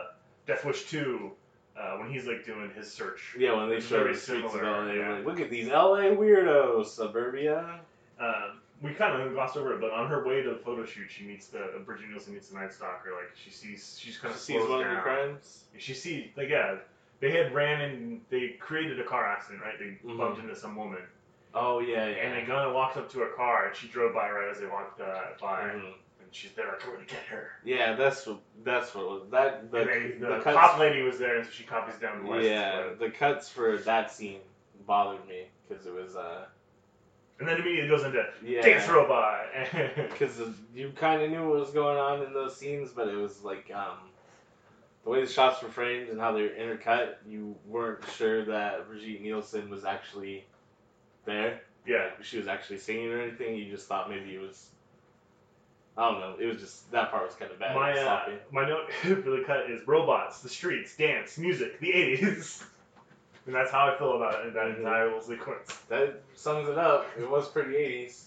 Death Wish two, uh, when he's like doing his search. Yeah, when they show the streets of L A, yeah. Like, look at these L A weirdos, suburbia. Um, we kind of glossed over it, but on her way to the photo shoot, she meets the uh, Bridget Nielsen meets the Night Stalker. Like she sees, she's kind of she sees one down. Of the crimes. She sees, like yeah. They had ran and they created a car accident, right? They mm-hmm. bumped into some woman. Oh, yeah, yeah. And they kind of walked up to her car, and she drove by right as they walked uh, by, mm-hmm. and she's there like, we're going to get her. Yeah, that's what, that's what it was. That, the, and they, the, the cuts, cop lady was there, and so she copies down the list. Yeah, the cuts for that scene bothered me, because it was, uh, And then immediately goes into yeah. Dance Robot. Because you kind of knew what was going on in those scenes, but it was like um, the way the shots were framed and how they were intercut, you weren't sure that Bridget Nielsen was actually there. Yeah. Like, she was actually singing or anything. You just thought maybe it was... I don't know. It was just... That part was kind of bad. My, uh, my note for the cut is robots, the streets, dance, music, the eighties. And that's how I feel about it, that entire little sequence. That sums it up. It was pretty eighties.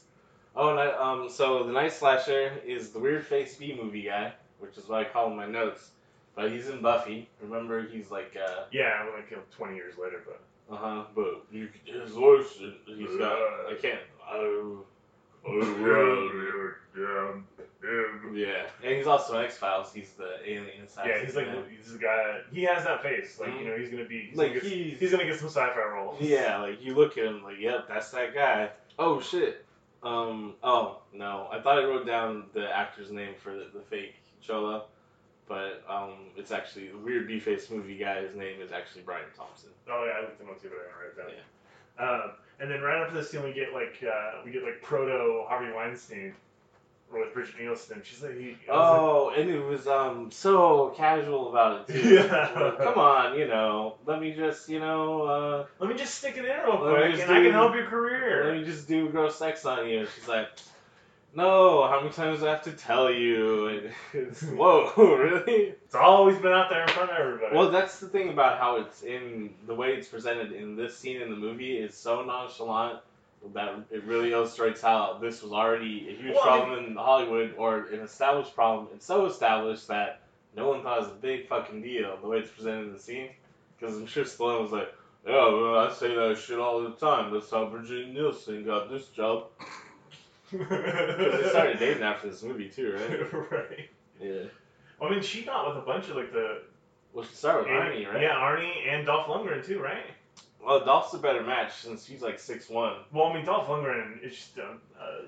Oh, and I, um, so the Night Slasher is the weird face B-movie guy, which is what I call in my notes. But he's in Buffy. Remember, he's like, uh... Yeah, I'm like, you know, twenty years later, but... Uh-huh, but you, his voice, he's uh, got... I can't... Oh... Oh... Yeah, and he's also in X-Files. He's the alien assassin. Yeah, he's like man. He's the guy. He has that face. Like mm-hmm. you know, he's gonna be. He's like gonna get, he's, he's gonna get some sci-fi roles. Yeah, like you look at him, like yep, that's that guy. Oh shit. Um. Oh no, I thought I wrote down the actor's name for the, the fake Chola, but um, it's actually the weird B-face movie guy. His name is actually Brian Thompson. Oh yeah, I looked him up too, but I didn't write it down. Yeah. Um, and then right after this scene, we get like uh, we get like proto Harvey Weinstein. With Bridget Nielsen, she's like, he, oh, like, and it was um so casual about it too. Yeah. Like, come on, you know, let me just, you know, uh, let me just stick it in real quick, and do, I can help your career. Let me just do gross sex on you. And she's like, no, how many times do I have to tell you? And it's, whoa, really? It's always been out there in front of everybody. Well, that's the thing about how it's in the way it's presented in this scene in the movie is so nonchalant. That it really illustrates how this was already a huge well, problem I mean, in Hollywood, or an established problem, and so established that no one thought it was a big fucking deal the way it's presented in the scene. Because I'm sure Stallone was like, yeah, well, I say that shit all the time. That's how Bridget Nielsen got this job. Because they started dating after this movie too, right? Right. Yeah. Well, I mean, she got with a bunch of like the. Well, she started with Arnie, right? Yeah, Arnie and Dolph Lundgren too, right? Well, Dolph's a better match since he's like six one. Well, I mean, Dolph Lundgren is just a,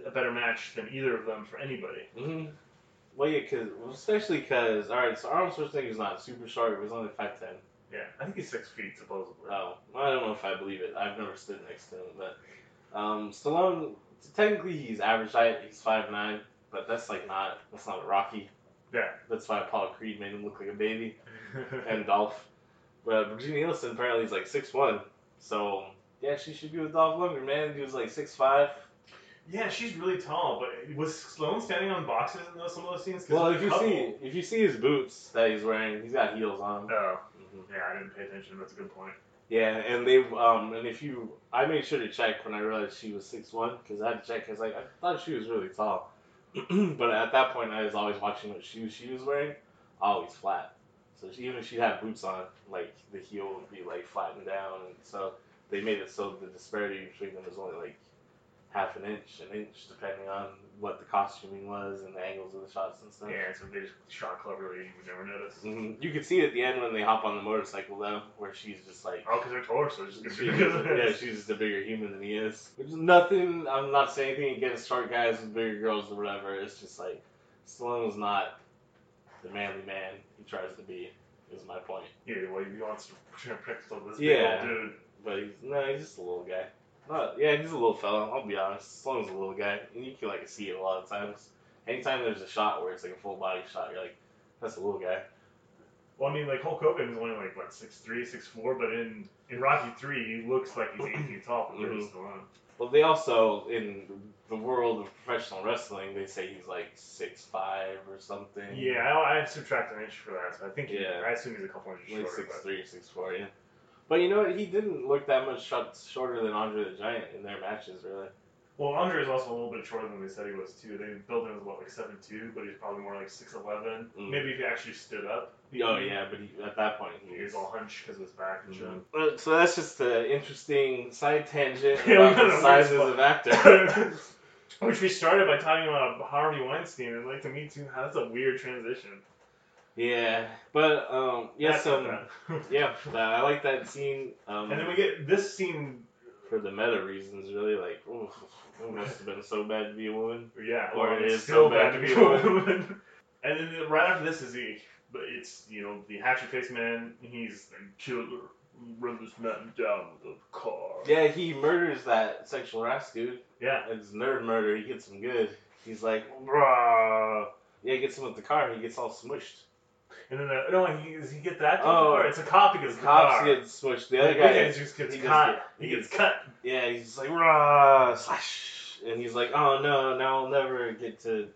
a better match than either of them for anybody. Mm-hmm. Well, yeah, cause, well, especially because, all right, so Arnold Schwarzenegger's not super short. He's only five ten. Yeah, I think he's six feet, supposedly. Oh, well, I don't know if I believe it. I've never stood next to him, but um, Stallone, technically he's average height. He's five nine, but that's like not, that's not Rocky. Yeah. That's why Apollo Creed made him look like a baby. And Dolph. But Bridget Nielsen apparently is like six one. So, yeah, she should be with Dolph Lundgren, man. He was like six five. Yeah, she's really tall, but was Stallone standing on boxes in those, some of those scenes? Well, if you couple... see if you see his boots that he's wearing, he's got heels on. Oh, mm-hmm. Yeah, I didn't pay attention. That's a good point. Yeah, and they um and if you I made sure to check when I realized she was six one because I had to check because like I thought she was really tall, but at that point I was always watching what shoes she was wearing, always flat. So she, even if she had boots on, like, the heel would be, like, flattened down. And so they made it so the disparity between them was only, like, half an inch, an inch, depending on what the costuming was and the angles of the shots and stuff. Yeah, so they just shot cleverly, you would never notice. Mm-hmm. You could see at the end when they hop on the motorcycle, though, where she's just, like... Oh, because her torso is just... Yeah, she's just a bigger human than he is. There's nothing... I'm not saying anything against short guys with bigger girls or whatever. It's just, like, Stallone was not... The manly man he tries to be is my point. Yeah, well, he wants to protect all this yeah, big old dude. But he's, no, he's just a little guy. Not, yeah, he's a little fella, I'll be honest. Sloan's a little guy, and you can, like, see it a lot of times. Anytime there's a shot where it's, like, a full-body shot, you're like, that's a little guy. Well, I mean, like, Hulk Hogan is only, like, what, six three, six four, but in, in Rocky three, he looks like he's eight feet tall, but there's Stallone. Well, they also, in the world of professional wrestling, they say he's like six five or something. Yeah, I, I subtract an inch for that, so I think he, yeah. I assume he's a couple inches like shorter. Like six three, six four, yeah. But you know what? He didn't look that much short, shorter than Andre the Giant in their matches, really. Well, Andre's also a little bit shorter than they said he was, too. They billed him as, what, like seven two, but he's probably more like six eleven. Mm. Maybe if he actually stood up. Oh, yeah, but he, at that point, he, he was all hunched because of his back and shit. Mm-hmm. So that's just an interesting side tangent about the sizes of actors. Which we started by talking about Harvey Weinstein, and like, to me, too, that's a weird transition. Yeah, but, um, yes, um, yeah, I like that scene. Um, and then we get this scene... For the meta reasons, really, like, oh, it must have been so bad to be a woman. Yeah, or well, it is so bad, bad to be a woman. And then right after this is he, but it's, you know, the hatchet-faced man, he's the killer, run this man down with a car. Yeah, he murders that sexual harassed dude Yeah. It's nerd murder. He gets him good. He's like, bruh. Yeah, he gets him with the car, and he gets all smushed. And then, the, no, he, does he get that? Oh, or it's a cop who gets the car. Cops get smushed. The other guy yeah, just gets he cut. Gets, he, he gets, gets cut. Yeah, he's just like, rah, slash. And he's like, oh, no, now I'll never get to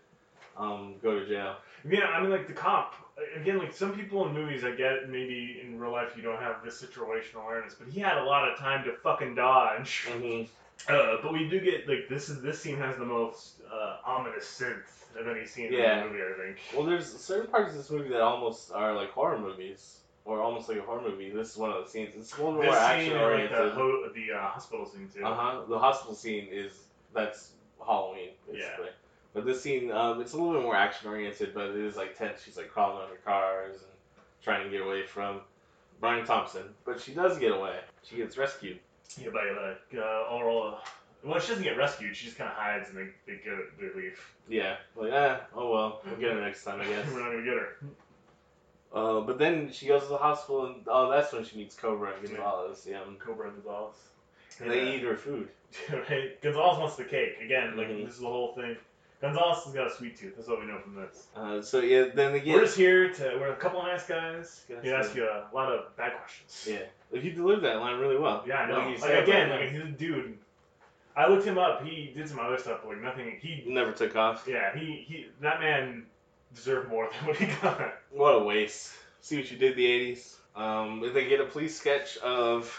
um go to jail. Yeah, I mean, like, the cop. Again, like, some people in movies, I get it, maybe in real life you don't have this situational awareness, but he had a lot of time to fucking dodge. Mm-hmm. Uh, but we do get, like, this is this scene has the most uh, ominous synth of any scene yeah. in the movie, I think. Well, there's certain parts of this movie that almost are like horror movies, or almost like a horror movie. This is one of the scenes. It's one more action-oriented. This scene and, like, the, ho- the uh, hospital scene, too. Uh-huh. The hospital scene is, that's Halloween, basically. Yeah. But this scene, um, it's a little bit more action-oriented, but it is, like, tense. She's, like, crawling under cars and trying to get away from Brian Thompson. But she does get away. She gets rescued. Yeah, by like uh, oral. Well, she doesn't get rescued. She just kind of hides and they they go they leave. Yeah, like ah, oh well, we'll get her next time, I guess. We're not gonna get her. Uh, but then she goes to the hospital and oh, that's when she meets Cobra and Gonzalez. Yeah, yeah. Cobra and Gonzalez. And yeah. They eat her food. Right? Gonzalez wants the cake again. Like mm-hmm. This is the whole thing. Gonzalez has got a sweet tooth. That's what we know from this. Uh, so yeah, then again, we're just here to. We're a couple of nice guys. We ask you a lot of bad questions. Yeah. Like, he delivered that line really well. Yeah, I know. Like, like again, like, he's a dude. I looked him up. He did some other stuff, but, like, nothing. He never took off. Yeah, he, he that man deserved more than what he got. What a waste. See what you did the eighties. Um, they get a police sketch of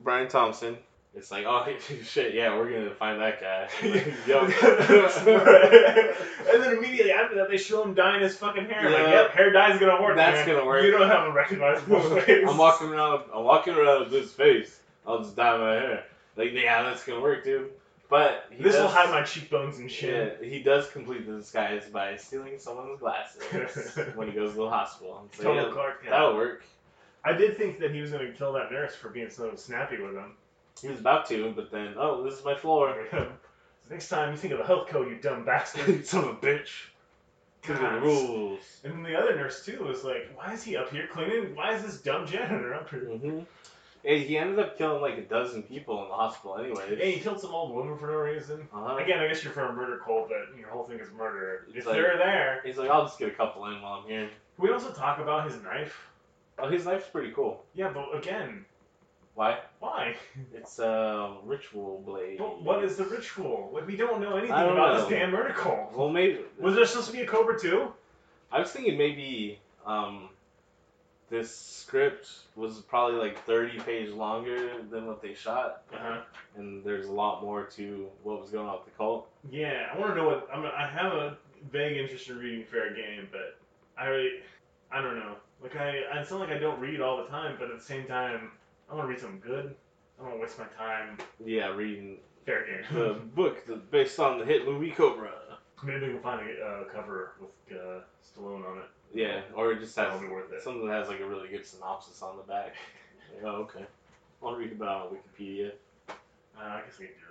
Brian Thompson. It's like, oh, shit, yeah, we're going to find that guy. Like, yo. And then immediately after that, they show him dyeing his fucking hair. Yeah. Like, yep, hair dye's going to work, That's going to work. You don't have a recognizable face. I'm walking around I'm walking around with this face. I'll just dye my hair. Like, yeah, that's going to work, dude. But he This does, will hide my cheekbones and shit. Yeah, he does complete the disguise by stealing someone's glasses when he goes to the hospital. So, Total yeah, Clark, yeah. That'll work. I did think that he was going to kill that nurse for being so snappy with him. He was about to, but then, oh, this is my floor. Next time you think of a health code, you dumb bastard. Son of a bitch. Because of the rules. And then the other nurse, too, was like, why is he up here cleaning? Why is this dumb janitor up here? Mm-hmm. And he ended up killing like a dozen people in the hospital anyway. Yeah, he killed some old woman for no reason. Uh-huh. Again, I guess you're for a murder cult, but your whole thing is murder. It's if like, they're there. He's like, I'll just get a couple in while I'm here. Can we also talk about his knife? Oh, his knife's pretty cool. Yeah, but again... Why? Why? It's a ritual blade. But what is the ritual? Like, we don't know anything don't about know. This damn murder cult. Well, maybe... Was there supposed to be a Cobra two? I was thinking maybe um, this script was probably, like, thirty pages longer than what they shot. Uh-huh. And there's a lot more to what was going on with the cult. Yeah, I want to know what... I'm, I have a vague interest in reading Fair Game, but I really... I don't know. Like, I, I sound like I don't read all the time, but at the same time... I want to read something good. I don't want to waste my time. Yeah, reading Fair Game. The book that's based on the hit movie Cobra. Maybe we can find a uh, cover with uh, Stallone on it. Yeah, or it just has be worth it. Something that has like a really good synopsis on the back. Like, oh, okay. I'll read about it on Wikipedia. Uh, I guess we can do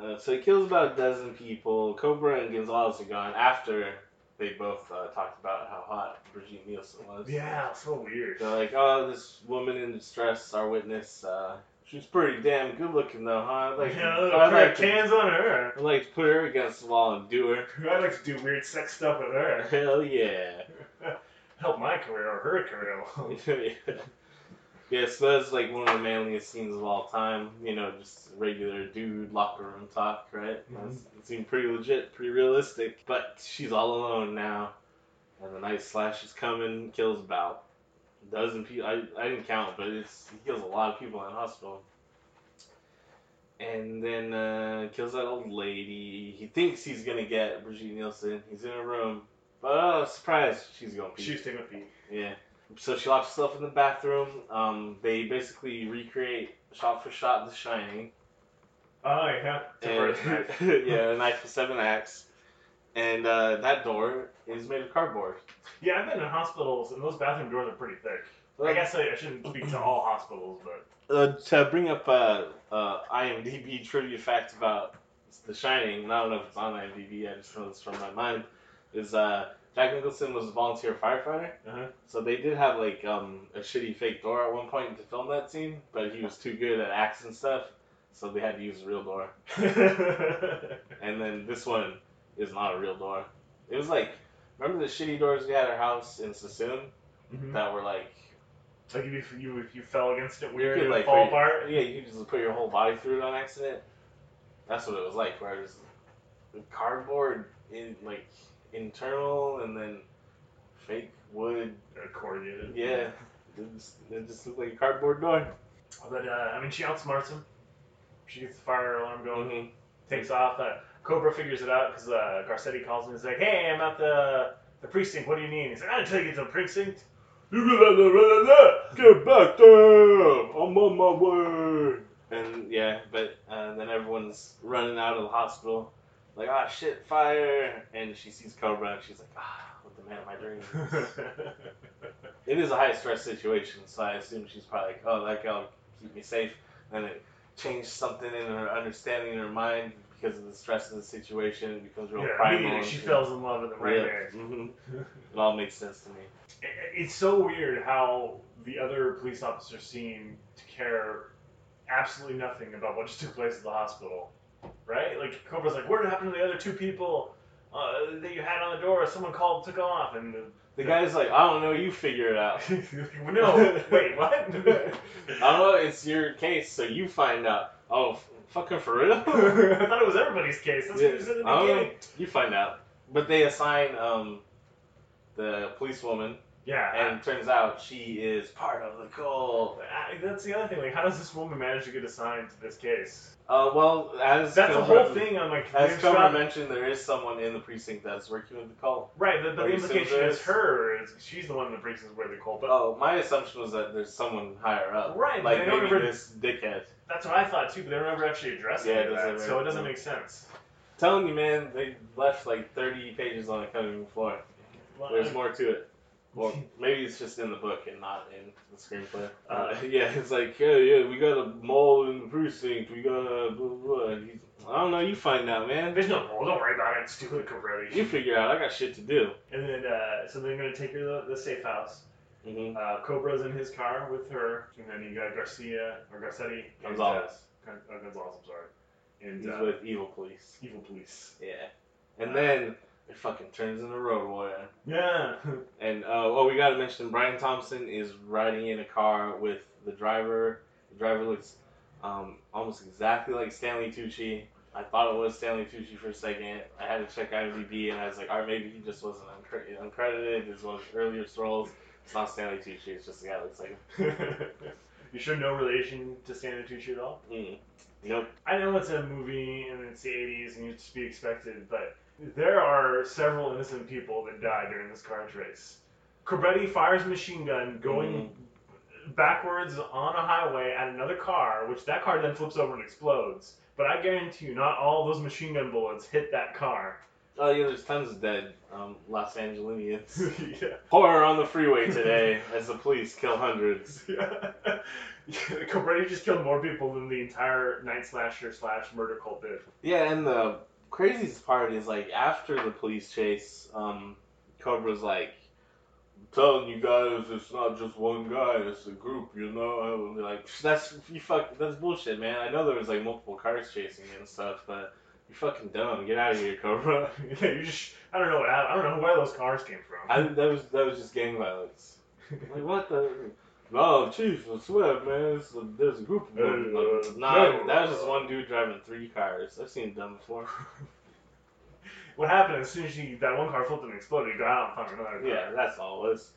that. Uh, so he kills about a dozen people. Cobra and Gonzalez are gone after... They both uh, talked about how hot Bridget Nielsen was. Yeah, so weird. They're like, oh, this woman in distress, our witness, uh, she's pretty damn good looking though, huh? I'd like, yeah, to, I'd like cans to, on her. I'd like to put her against the wall and do her. I'd like to do weird sex stuff with her. Hell yeah. Help my career or her career along. yeah. yeah, so that's like one of the manliest scenes of all time. You know, just regular dude locker room talk, right? Mm-hmm. It seemed pretty legit, pretty realistic. But she's all alone now, and the Night Slash is coming, kills about a dozen people. I, I didn't count, but it's he kills a lot of people in the hospital. And then uh, kills that old lady. He thinks he's going to get Bridget Nielsen. He's in a room, but oh, surprise, she's going to pee. She's taking a pee. Yeah. So she locks herself in the bathroom. Um, they basically recreate shot for shot The Shining. Oh yeah. And, yeah, a knife with seven acts, and uh, that door is made of cardboard. Yeah, I've been in hospitals, and those bathroom doors are pretty thick. Well, I guess I, I shouldn't speak to all hospitals, but uh, to bring up a uh, uh, IMDb trivia fact about The Shining, and I don't know if it's on IMDb. I just know this from my mind. Is uh. Jack Nicholson was a volunteer firefighter, uh-huh. so they did have, like, um, a shitty fake door at one point to film that scene, but he was too good at acts and stuff, so they had to use a real door. And then this one is not a real door. It was like, remember the shitty doors we had at our house in Sassoon? Mm-hmm. That were like... Like if you, if you fell against it weird, it would like fall apart? Yeah, you could just put your whole body through it on accident. That's what it was like, where I was cardboard, in like internal, and then fake wood. Corrugated. Yeah. It just, it just looked like a cardboard door. But, uh, I mean, she outsmarts him. She gets the fire alarm going. Mm-hmm. Takes off. Uh, Cobra figures it out because uh, Garcetti calls him. He's like, hey, I'm at the the precinct. What do you mean? He's like, I'll take you to the precinct. Get back there. I'm on my way. And, yeah, but uh, then everyone's running out of the hospital. Like, ah, oh, shit, fire. And she sees Cobra and she's like, ah. The man of my dreams. It is a high stress situation, so I assume she's probably like, oh, that guy will keep me safe. And it changed something in her understanding in her mind because of the stress of the situation. It becomes real yeah, primal. I mean, she falls in love with him right yeah. there. Mm-hmm. It all makes sense to me. It's so weird how the other police officers seem to care absolutely nothing about what just took place at the hospital, right? Like, Cobra's like, what happened to the other two people? Uh, that you had on the door, someone called, took off, and the, the guy's like, I don't know, you figure it out. No, wait, what? I don't know, it's your case, so you find out. Oh, f- fucking for real? I thought it was everybody's case. That's yeah. what you said in the beginning. You find out. But they assign um, the policewoman. Yeah. And it turns out she is part of the cult. I, that's the other thing. Like, how does this woman manage to get assigned to this case? Uh, well, as that's Cobra, the whole thing. I'm like, as Cobra mentioned, there is someone in the precinct that's working with the cult. Right, but, but the implication is her. Is, she's the one in the precinct where the cult. But oh, my assumption was that there's someone higher up. Right, like maybe ever, this dickhead. That's what I thought too, but they don't ever actually address yeah, it. Like that, so it doesn't make sense. I'm telling you, man, they left like thirty pages on the cutting room floor. Well, there's I, more to it. Well, maybe it's just in the book and not in the screenplay. Uh, yeah, it's like, yeah, yeah, we got a mole in the precinct, we got a blah, blah, blah. He's, I don't know, you find out, man. There's no mole, don't worry about it, it's stupid, Cobra. You figure out, I got shit to do. And then, uh, so they're going to take her to the safe house. Mm-hmm. Uh, Cobra's in his car with her, and then you got Garcia, or Garcetti. Gonzalez. Uh, Gonzalez, I'm sorry. And, He's uh, with evil police. Evil police. Yeah. And uh, then... It fucking turns into Road Warrior. Yeah. And, uh, oh, we gotta mention, Brian Thompson is riding in a car with the driver. The driver looks um, almost exactly like Stanley Tucci. I thought it was Stanley Tucci for a second. I had to check I M D B, and I was like, all right, maybe he just wasn't un- uncredited. His one of his earlier roles. It's not Stanley Tucci. It's just the guy that looks like him. You sure no relation to Stanley Tucci at all? Mm. Nope. I know it's a movie, and it's the eighties, and it's to be expected, but... There are several innocent people that die during this car chase. Cobretti fires a machine gun going mm. backwards on a highway at another car, which that car then flips over and explodes. But I guarantee you, not all those machine gun bullets hit that car. Oh, yeah, there's tons of dead um, Los Angelinians. Yeah. Horror on the freeway today as the police kill hundreds. Yeah. Cobretti just killed more people than the entire Night Slasher slash murder cult did. Yeah, and the... craziest part is, like, after the police chase, um, Cobra's like, I'm telling you guys, it's not just one guy, it's a group, you know? And like, that's, you fuck, that's bullshit, man. I know there was, like, multiple cars chasing and stuff, but you're fucking dumb. Get out of here, Cobra. Yeah, you just, I don't know what happened. I don't know where those cars came from. I, that was, that was just gang violence. Like, what the... No, Chief, I swear, man, it's a, there's a group of them. Like, nah, that was just one dude driving three cars. I've seen them before. What happened as soon as you, that one car flipped and exploded, you got out and found another car. Yeah, that's all it was.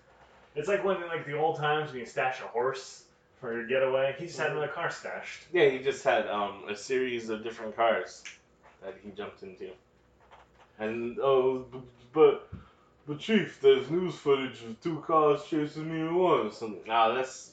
It's like when in like, the old times when you stash a horse for your getaway. He just had another car stashed. Yeah, he just had um, a series of different cars that he jumped into. And, oh, but... But Chief, there's news footage of two cars chasing me at once. And, nah, that's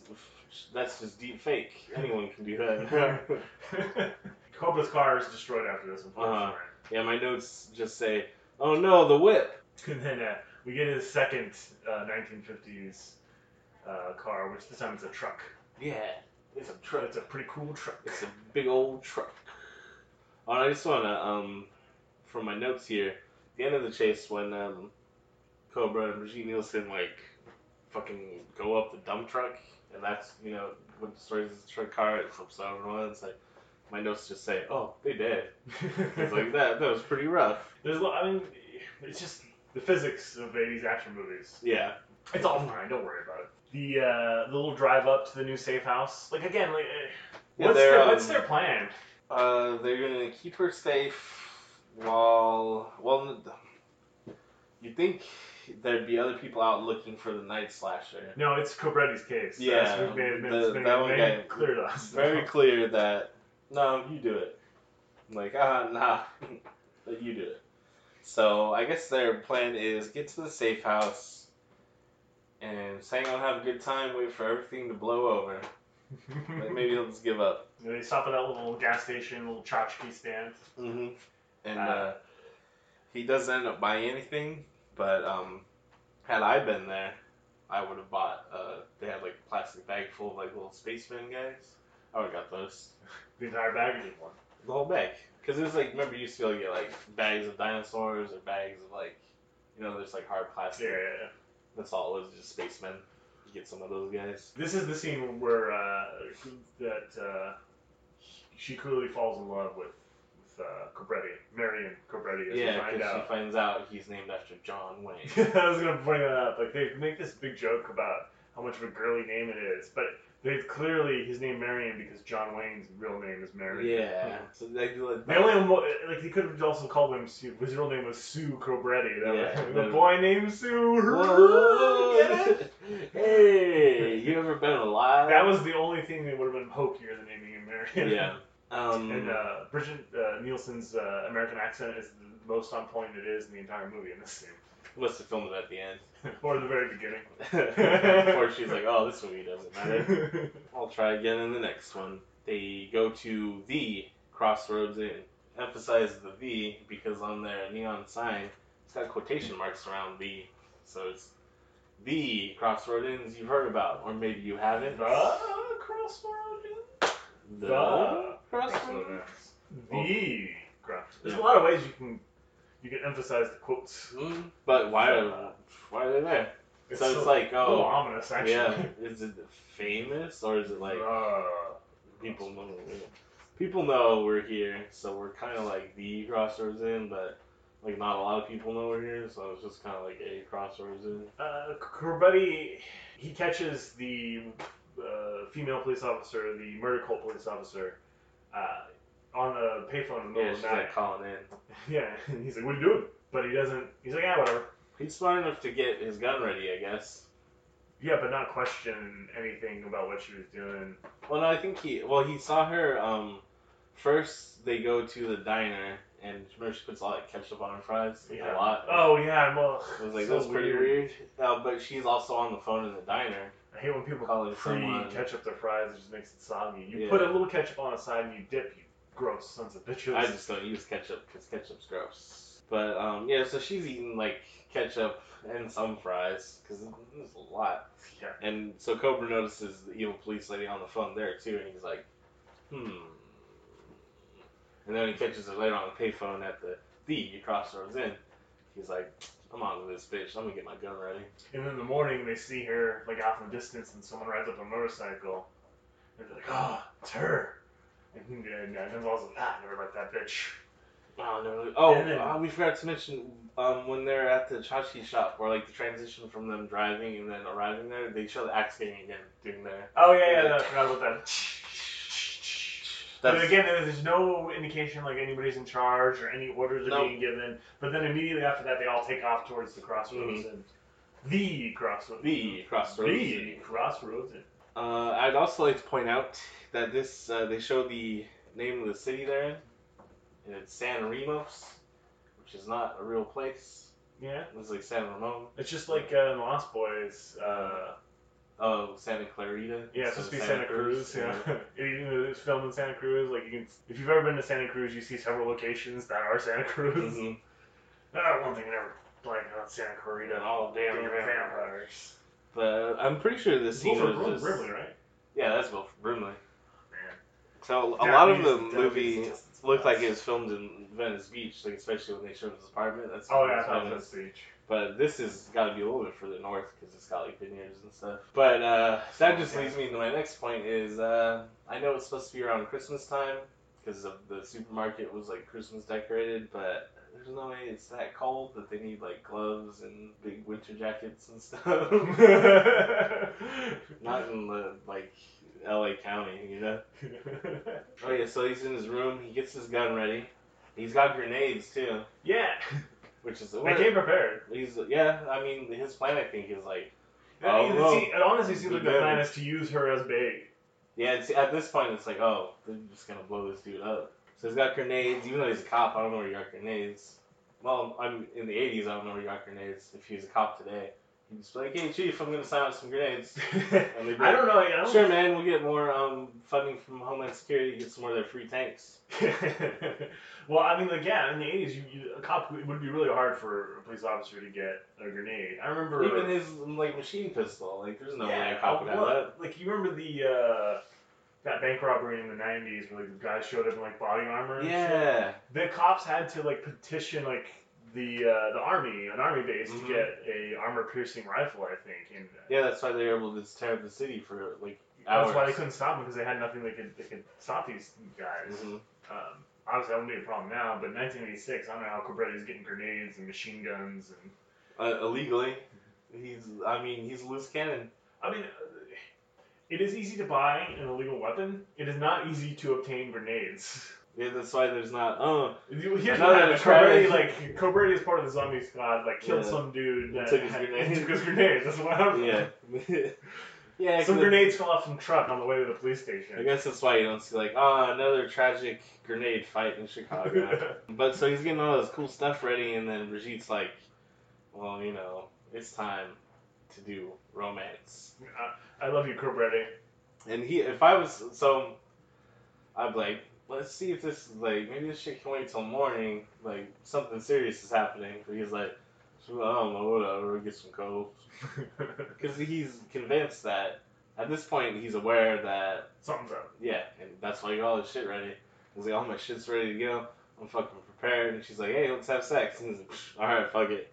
that's just deep fake. Anyone can do that. Cobra's car is destroyed after this, unfortunately. Uh-huh. Yeah, my notes just say, "Oh no, the whip." And then uh, we get his second uh, nineteen fifties uh, car, which this time it's a truck. Yeah, it's a truck. It's a pretty cool truck. It's a big old truck. Oh, I just wanna um, from my notes here, at the end of the chase when um. Cobra and Bridget Nielsen, like, fucking go up the dump truck, and that's, you know, what destroys the truck car, it flips over and all that, it's like, my notes just say, oh, they did. It's like, that, that was pretty rough. There's, I mean, it's just the physics of eighties action movies. Yeah. It's all fine, don't worry about it. The, uh, the little drive up to the new safe house. Like, again, like, yeah, what's, their, um, what's their plan? Uh, they're going to keep her safe while, well, you'd think there'd be other people out looking for the Night Slasher. No, it's Cobretti's case. Yeah. That's been, the, been, that one got clear to us. Very clear that, no, you do it. I'm like, ah, nah, but you do it. So I guess their plan is get to the safe house and hang on, have a good time, wait for everything to blow over. Like maybe they'll just give up. You know, they stop at that little gas station, little tchotchke stand. Mm-hmm. And uh, uh, he doesn't end up buying anything, but um, had I been there, I would have bought, uh, they had like a plastic bag full of like little spaceman guys. I would have got those. The entire bag or just one? The whole bag. Because it was like, remember you used to go get like bags of dinosaurs or bags of like, you know, there's like hard plastic. Yeah, yeah, yeah. That's all it was, just spacemen. You get some of those guys. This is the scene where uh, that uh, she clearly falls in love with with uh, Cobretti, Marion Cobretti. As yeah, because find she finds out he's named after John Wayne. I was gonna bring that up. Like they make this big joke about how much of a girly name it is, but they've clearly his name Marion because John Wayne's real name is Marion. Yeah. So they do like. They only like they could have also called him Sue. His real name was Sue Cobretti. That yeah. Was, the no. Boy named Sue. Whoa. Hey, you ever been alive? That was the only thing that would have been hokier than naming him Marion. Yeah. Um, and uh, Bridget uh, Nielsen's uh, American accent is the most on point it is in the entire movie in this scene. Unless they filmed it at the end. Or the very beginning. Before she's like, oh, this movie doesn't matter. I'll try again in the next one. They go to the Crossroads Inn. Emphasize the V because on their neon sign, it's got quotation marks around the. So it's the Crossroad Inns you've heard about. Or maybe you haven't. The Crossroad Inns? The, the Crossroad Inns. The Crossroad Inns. There's a lot of ways you can... You can emphasize the quotes. Mm-hmm. But why are uh, why are they there? It's so it's so like, oh. A little ominous, actually. Yeah. Is it famous, or is it like. Uh, people, know, people know we're here, so we're kind of like the Crossroads Inn, but like not a lot of people know we're here, so it's just kind of like a Crossroads Inn. Uh, Corbetti, he catches the uh, female police officer, the murder cult police officer, uh, on the payphone in the middle of the night. Yeah, she's like calling in. Yeah, and he's like, what are you doing? But he doesn't, he's like, yeah, whatever. He's smart enough to get his gun ready, I guess. Yeah, but not question anything about what she was doing. Well, no, I think he, well, he saw her, um, first they go to the diner, and remember she puts all that ketchup on her fries? Like, yeah. A lot. Oh, yeah, well. It was like, so that's weird. Pretty weird. Uh, but she's also on the phone in the diner. I hate when people pre-ketchup their fries, it just makes it soggy. You yeah. put a little ketchup on the side and you dip, you gross sons of bitches. I just don't use ketchup because ketchup's gross. But um, yeah, so she's eating like ketchup and some fries because there's a lot. Yeah. And so Cobra notices the evil police lady on the phone there too, and he's like, hmm. And then he catches her later on the payphone at the the Crossroads Inn. He's like, I'm on with this bitch. I'm gonna get my gun ready. And in the morning they see her like out in the distance, and someone rides up a motorcycle. And they're like, oh, it's her. And Gonzalez is like, ah, never liked that bitch. Wow, never liked Oh, then, uh, we forgot to mention um, when they're at the tchotchke shop, or like the transition from them driving and then arriving there, they show the axe getting again, doing their... Oh, yeah, yeah, no, I forgot about that. That's, but again, there's no indication like anybody's in charge or any orders are no. being given. But then immediately after that, they all take off towards the Crossroads. Mm-hmm. and The Crossroads. The Crossroads. The Crossroads. Uh, I'd also like to point out that this, uh, they show the name of the city there, and it's San Remos, which is not a real place. Yeah. It's like San Ramon. It's just like uh, in The Lost Boys. Uh, oh, Santa Clarita. Yeah, it's supposed to be Santa, Santa Cruz. Cruz yeah. Yeah. You know, it's filmed in Santa Cruz. Like you can, if you've ever been to Santa Cruz, you see several locations that are Santa Cruz. Mm-hmm. Ah, one thing I never blanked on Santa Clarita and all damn, damn vampires. But I'm pretty sure this scene was just... Brimley, right? Yeah, that's Wilford Brimley. Oh, man. So a yeah, lot of the movie looked like it was filmed in Venice Beach, like especially when they showed his apartment. That's oh, yeah, I Venice Beach. But this has got to be a little bit further north because it's got like vineyards and stuff. But uh, that just leads me to my next point is uh, I know it's supposed to be around Christmas time, because of the supermarket was like Christmas decorated, but there's no way it's that cold that they need like gloves and big winter jackets and stuff. Not in the like L A County, you know. Oh yeah, so he's in his room. He gets his gun ready. He's got grenades too. Yeah. Which is the worst. They came prepared. He's yeah. I mean, his plan I think is like. Oh, it, well, see, it honestly seems like the plan is to use her as bait. Yeah, it's, at this point it's like, oh, they're just gonna blow this dude up. So he's got grenades, even though he's a cop, I don't know where he got grenades. Well, I'm in the eighties, I don't know where he got grenades. If he was a cop today, he'd just be like, hey, chief, I'm gonna sign up some grenades. And like, I don't know, I don't... Sure, man, we'll get more um, funding from Homeland Security, get some more of their free tanks. Well, I mean, like, yeah, in the eighties, you, you, a cop, it would be really hard for a police officer to get a grenade. I remember... Even his, like, machine pistol. Like, there's no yeah, way a cop would have that. Like, you remember the, uh... that bank robbery in the nineties where, like, the guys showed up in, like, body armor and yeah. shit? The cops had to, like, petition, like, the uh, the army, an army base, mm-hmm. to get a armor-piercing rifle, I think. And, yeah, that's why they were able to just tear up the city for, like, hours. That's why they couldn't stop them, because they had nothing they could, they could stop these guys. Mm-hmm. Um, obviously, that wouldn't be a problem now, but in nineteen eighty-six, I don't know how Cobretti's getting grenades and machine guns and... Uh, illegally. He's, I mean, he's a loose cannon. I mean... It is easy to buy an illegal weapon. It is not easy to obtain grenades. Yeah, that's why there's not. Oh, yeah, another Cobretti. Like Cobretti is part of the zombie squad. Like killed yeah. some dude that took his grenades. Took his grenades. That's what happened. Yeah, yeah. Some grenades fell off some truck on the way to the police station. I guess that's why you don't see like ah oh, another tragic grenade fight in Chicago. But so he's getting all this cool stuff ready, and then Brigitte's like, well, you know, it's time to do romance. I, I love you, Cobretti. And he, if I was, so, I'd be like, let's see if this is like, maybe this shit can wait till morning, like, something serious is happening. But he's like, I don't know, whatever, get some coke. Because he's convinced that, at this point, he's aware that something's up. Yeah, and that's why he got all his shit ready. He's like, all my shit's ready to go, I'm fucking prepared. And she's like, hey, let's have sex. And he's like, alright, fuck it.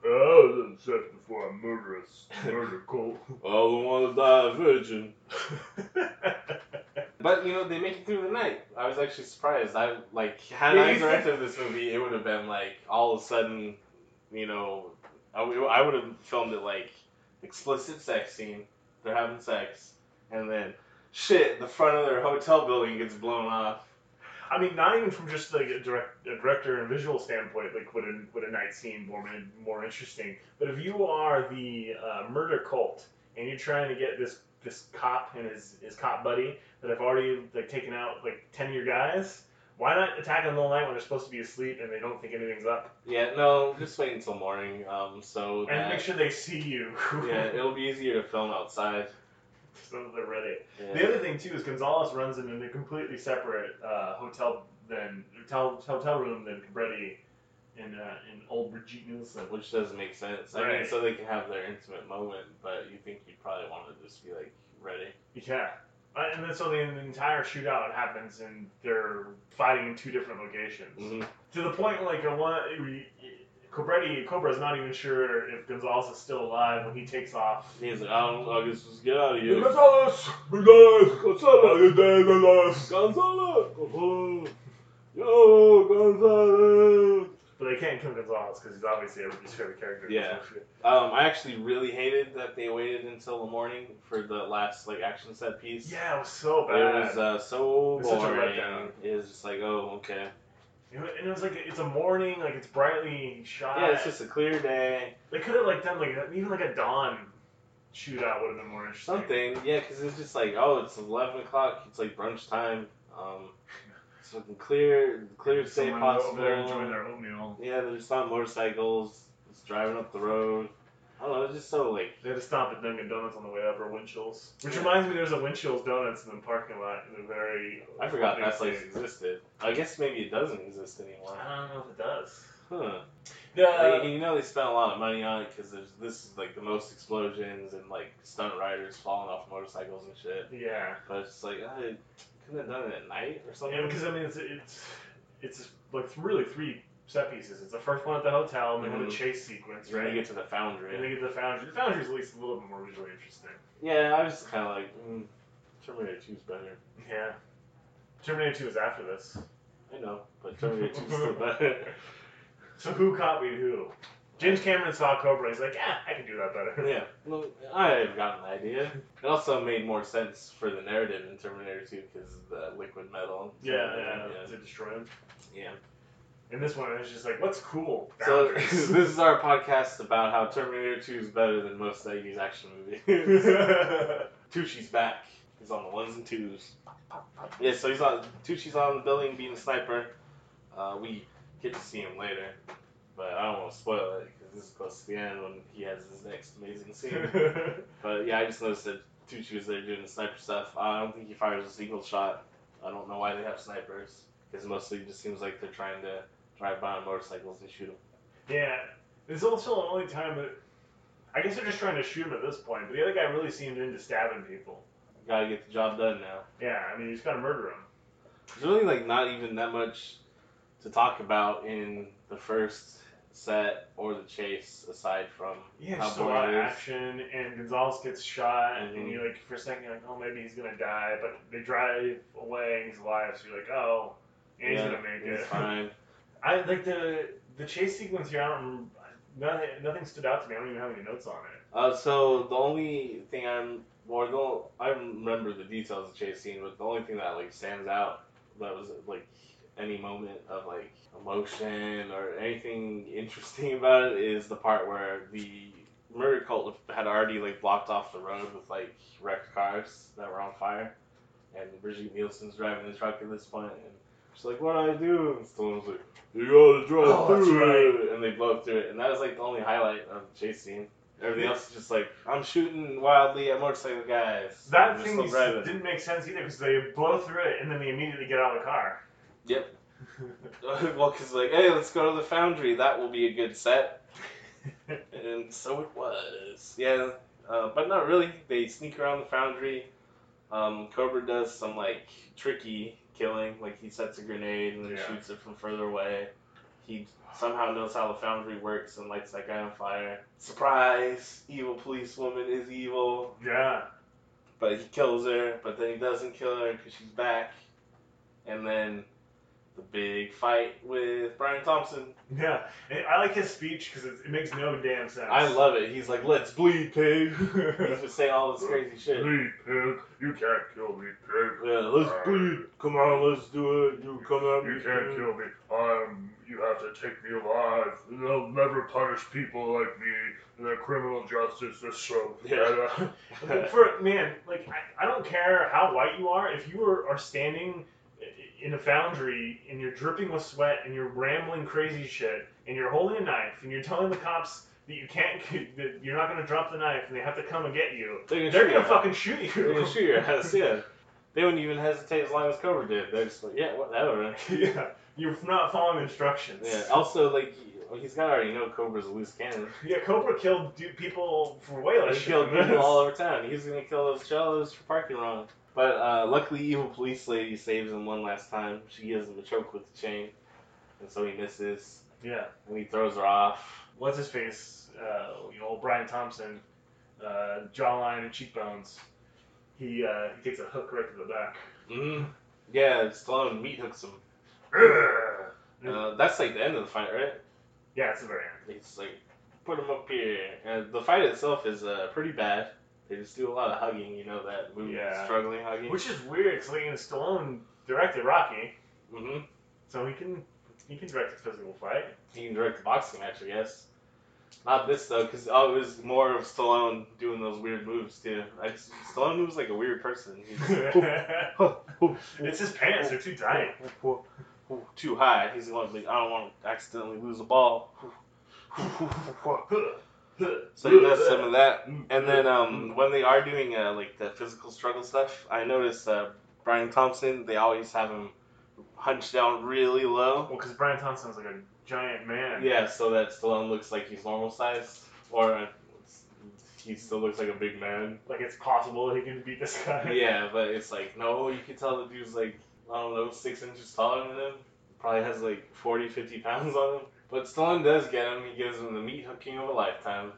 I was in sex before I murder a murder cult. I don't want to die a virgin. But, you know, they make it through the night. I was actually surprised. I, like, had yeah, I directed this movie, it would have been, like, all of a sudden, you know, I, I would have filmed it, like, explicit sex scene. They're having sex. And then, shit, the front of their hotel building gets blown off. I mean, not even from just like a, direct, a director and visual standpoint, like would a would a night scene more more interesting. But if you are the uh, murder cult and you're trying to get this this cop and his, his cop buddy that have already like taken out like ten of your guys, why not attack them all night when they're supposed to be asleep and they don't think anything's up? Yeah, no, just wait until morning. Um, so and that, make sure they see you. Yeah, it'll be easier to film outside. So they're ready. Yeah. The other thing too is Gonzalez runs in a completely separate uh, hotel than hotel, hotel room than Cobretti and uh, and old Bridget Nielsen, which doesn't make sense. Right. I mean, so they can have their intimate moment, but you think you'd probably want to just be like ready. Yeah, and then so the, the entire shootout happens, and they're fighting in two different locations. Mm-hmm. To the point like I want Cobretti, Cobra's not even sure if Gonzalez is still alive when he takes off. He's like, I don't, I guess let's get out of here. Gonzalez! Gonzalez! Gonzalez! Gonzalez! Gonzalez! Yo, Gonzalez! But they can't kill Gonzalez because he's obviously everybody's favorite character. Yeah. Um, I actually really hated that they waited until the morning for the last like action set piece. Yeah, it was so bad. It was uh, so boring. It was just like, oh, okay. And it was like, it's a morning, like, it's brightly shot. Yeah, it's just a clear day. They could have, like, done, like, even, like, a dawn shootout would have been more interesting. Something, yeah, because it's just like, oh, it's eleven o'clock, it's, like, brunch time. Um, it's looking clear, clear as day possible. Over there enjoying their oatmeal. Yeah, they're just on motorcycles, just driving up the road. I don't know, it's just so, like... They had to stop at Dunkin' Donuts on the way up, or Winchell's. Which yeah. reminds me, there's a Winchell's Donuts in the parking lot in the very... I forgot that place existed. I guess maybe it doesn't exist anymore. I don't know if it does. Huh. Yeah. Like, you know they spent a lot of money on it, because this is, like, the most explosions and, like, stunt riders falling off motorcycles and shit. Yeah. But it's just like, I oh, couldn't have done it at night or something. Yeah, because, I mean, it's, it's, it's like, really three... set pieces. It's the first one at the hotel, and they mm-hmm. have a chase sequence, right? And they get to the foundry. And they get to the foundry. The foundry's at least a little bit more visually interesting. Yeah, I was kind of like, mm, Terminator two's better. Yeah. Terminator two was after this. I know, but Terminator two is still better. So who copied who? James Cameron saw Cobra. He's like, ah, I can do that better. Yeah, well, I've got an idea. It also made more sense for the narrative in Terminator two because of the liquid metal. Yeah, yeah, yeah. To destroy him. Yeah. And this one, it's just like, what's cool? Boundaries. So this is our podcast about how Terminator two is better than most eighties action movies. Tucci's back. He's on the ones and twos. Yeah, so he's on. Tucci's on the building being a sniper. Uh, we get to see him later. But I don't want to spoil it, because this is close to the end when he has his next amazing scene. But yeah, I just noticed that Tucci was there doing the sniper stuff. I don't think he fires a single shot. I don't know why they have snipers, because mostly it just seems like they're trying to drive by on motorcycles and shoot them. Yeah, it's also the only time that... I guess they're just trying to shoot him at this point, but the other guy really seemed into stabbing people. You gotta get the job done now. Yeah, I mean, you just gotta murder him. There's really, like, not even that much to talk about in the first... set or the chase, aside from yeah, just a lot of action, and Gonzalez gets shot, mm-hmm. and you like for a second you're like, oh, maybe he's gonna die, but they drive away and he's alive, so you're like, oh, and yeah, he's gonna make he's it. Fine. I like the the chase sequence here. I don't remember, nothing nothing stood out to me. I don't even have any notes on it. Uh, so the only thing I'm well, I don't I remember the details of the chase scene, but the only thing that like stands out that was like any moment of like. Emotion or anything interesting about it is the part where the murder cult had already like blocked off the road with like wrecked cars that were on fire, and Bridget Nielsen's driving the truck at this point, and she's like, "What do I do?" And Stallone's like, "You gotta drive oh, through right. it," and they blow up through it, and that was like the only highlight of the chase scene. Everything else is just like, I'm shooting wildly at motorcycle guys. That thing didn't make sense either because they blow through it and then they immediately get out of the car. Yep. Well, because like, hey, let's go to the foundry. That will be a good set. And so it was. Yeah, uh, but not really. They sneak around the foundry. Um, Cobra does some like tricky killing. Like he sets a grenade and then yeah. shoots it from further away. He somehow knows how the foundry works and lights that guy on fire. Surprise! Evil policewoman is evil. Yeah. But he kills her. But then he doesn't kill her because she's back. And then. The big fight with Brian Thompson. Yeah, and I like his speech because it, it makes no damn sense. I love it. He's like, "Let's bleed, pig." He's just saying all this crazy shit. Bleed, pig. You can't kill me, pig. Yeah, let's uh, bleed. Come on, let's do it. You come at me. You can't pig. Kill me. I'm. You have to take me alive. They'll never punish people like me. The criminal justice is so bad. Yeah. For man, like I, I don't care how white you are. If you are, are standing. In a foundry, and you're dripping with sweat, and you're rambling crazy shit, and you're holding a knife, and you're telling the cops that you can't, that you're not gonna drop the knife, and they have to come and get you. They're gonna, They're gonna fucking shoot you. They're gonna shoot your ass. Yeah. They wouldn't even hesitate as long as Cobra did. They're just like, yeah, whatever. Yeah. You're not following instructions. Yeah. Also, like, he's gotta already know Cobra's a loose cannon. Yeah. Cobra killed people for way less. He killed people all over town. He's gonna kill those cellos for parking wrong. But uh, luckily, evil police lady saves him one last time. She gives him a choke with the chain, and so he misses. Yeah. And he throws her off. What's his face? Uh, you know, old Brian Thompson, uh, jawline and cheekbones. He uh, he takes a hook right to the back. Mm-hmm. Yeah, Stallone meat hooks him. uh, that's like the end of the fight, right? Yeah, it's the very end. He's like, put him up here. And the fight itself is uh, pretty bad. They just do a lot of hugging, you know, that movie, yeah. Struggling hugging. Which is weird, because like, Stallone directed Rocky, mm-hmm. so he can he can direct a physical fight. He can direct a boxing match, I guess. Not this, though, because oh, it was more of Stallone doing those weird moves, too. Like, Stallone moves like a weird person. He's like, oh, oh, it's his pants, they're too tight. Oh, oh, oh, too high. He's going like, I don't want to accidentally lose the ball. So he does some of that, and then um, when they are doing uh, like the physical struggle stuff, I noticed uh, Brian Thompson. They always have him hunched down really low. Well, because Brian Thompson's like a giant man. Yeah, so that Stallone looks like he's normal sized, or uh, he still looks like a big man. Like it's possible he can beat this guy. Yeah, but it's like no, you can tell the dude's like I don't know six inches taller than him. Probably has like forty, fifty pounds on him. But Stallone does get him. He gives him the meat hooking of a lifetime.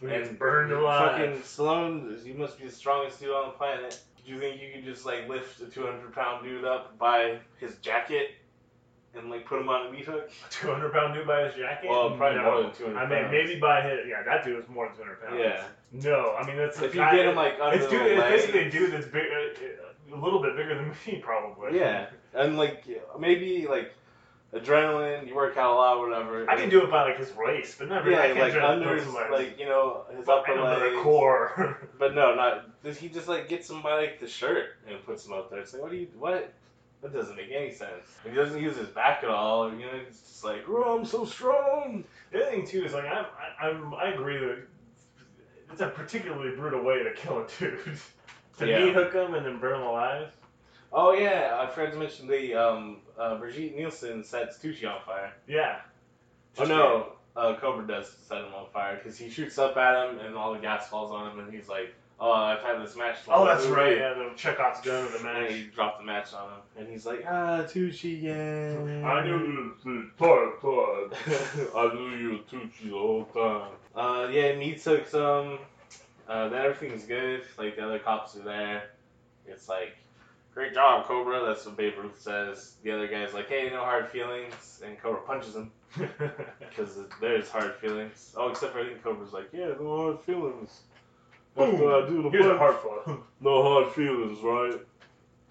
He gets burned alive. Fucking Stallone, he must be the strongest dude on the planet. do you think you can just, like, lift a two hundred pound dude up by his jacket and, like, put him on a meat hook? A two hundred pound dude by his jacket? Well, probably no. more than two hundred pounds. I mean, maybe by his... Yeah, that dude was more than two hundred pounds. Yeah. No, I mean, that's... If you get him, like, under it's, dude, the it's basically a dude that's big, uh, a little bit bigger than me, probably. Yeah. And, like, maybe, like... Adrenaline, you work out a lot, whatever. I can do it by like his waist, but never. Yeah, I like under his, like you know, his but upper legs. The core. But no, not. He just like gets him by like the shirt and puts him up there. It's like, what do you? What? That doesn't make any sense. Like, he doesn't use his back at all. You know, it's just like, oh, I'm so strong. The other thing too is like I'm, I, I'm, I agree that it's a particularly brutal way to kill a dude. To yeah. knee hook him and then burn him alive. Oh yeah, I forgot to mention the um, uh, Bridget Nielsen sets Tucci on fire. Yeah. Just oh no, uh, Cobra does set him on fire because he shoots up at him and all the gas falls on him and he's like, "Oh, I've had this match." Oh, that's right. It. Yeah, the Chekhov's gun of the match. And he dropped the match on him and he's like, "Ah, Tucci, yeah." I knew you was Tucci. I knew you was Tucci the whole time. Uh, yeah, meat hooks him. Uh, then everything's good. Like the other cops are there. It's like. Great job, Cobra. That's what Babe Ruth says. The other guy's like, hey, no hard feelings. And Cobra punches him. Because there's hard feelings. Oh, except for I think Cobra's like, yeah, no hard feelings. That's what I do to Here's punch. A hard one. No hard feelings, right?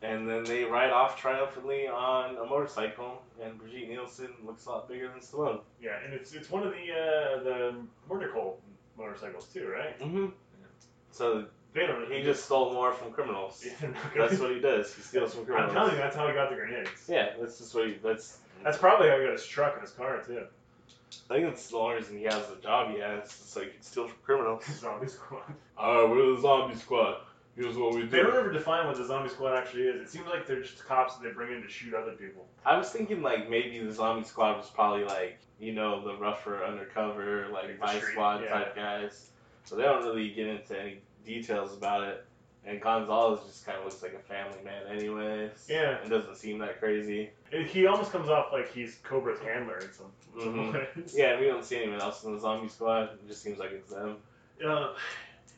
And then they ride off triumphantly on a motorcycle. And Bridget Nielsen looks a lot bigger than Stallone. Yeah, and it's it's one of the, uh, the Mordecai motorcycles too, right? Mm-hmm. Yeah. So... He just stole more from criminals. That's what he does. He steals from criminals. I'm telling you, that's how he got the grenades. Yeah, that's just what he... That's that's probably how he got his truck in his car, too. I think it's the only reason he has the job he has. It's like, he steals from criminals. Zombie squad. Alright, we're the zombie squad. Here's what we do. They don't ever define what the zombie squad actually is. It seems like they're just cops that they bring in to shoot other people. I was thinking, like, maybe the zombie squad was probably, like, you know, the rougher, undercover, like, vice squad yeah. type guys. So they don't really get into any... details about it, and Gonzalez just kind of looks like a family man anyways. Yeah. And doesn't seem that crazy. It, he almost comes off like he's Cobra's handler in some, mm-hmm. some ways. Yeah, we don't see anyone else in the zombie squad. It just seems like it's them. Uh,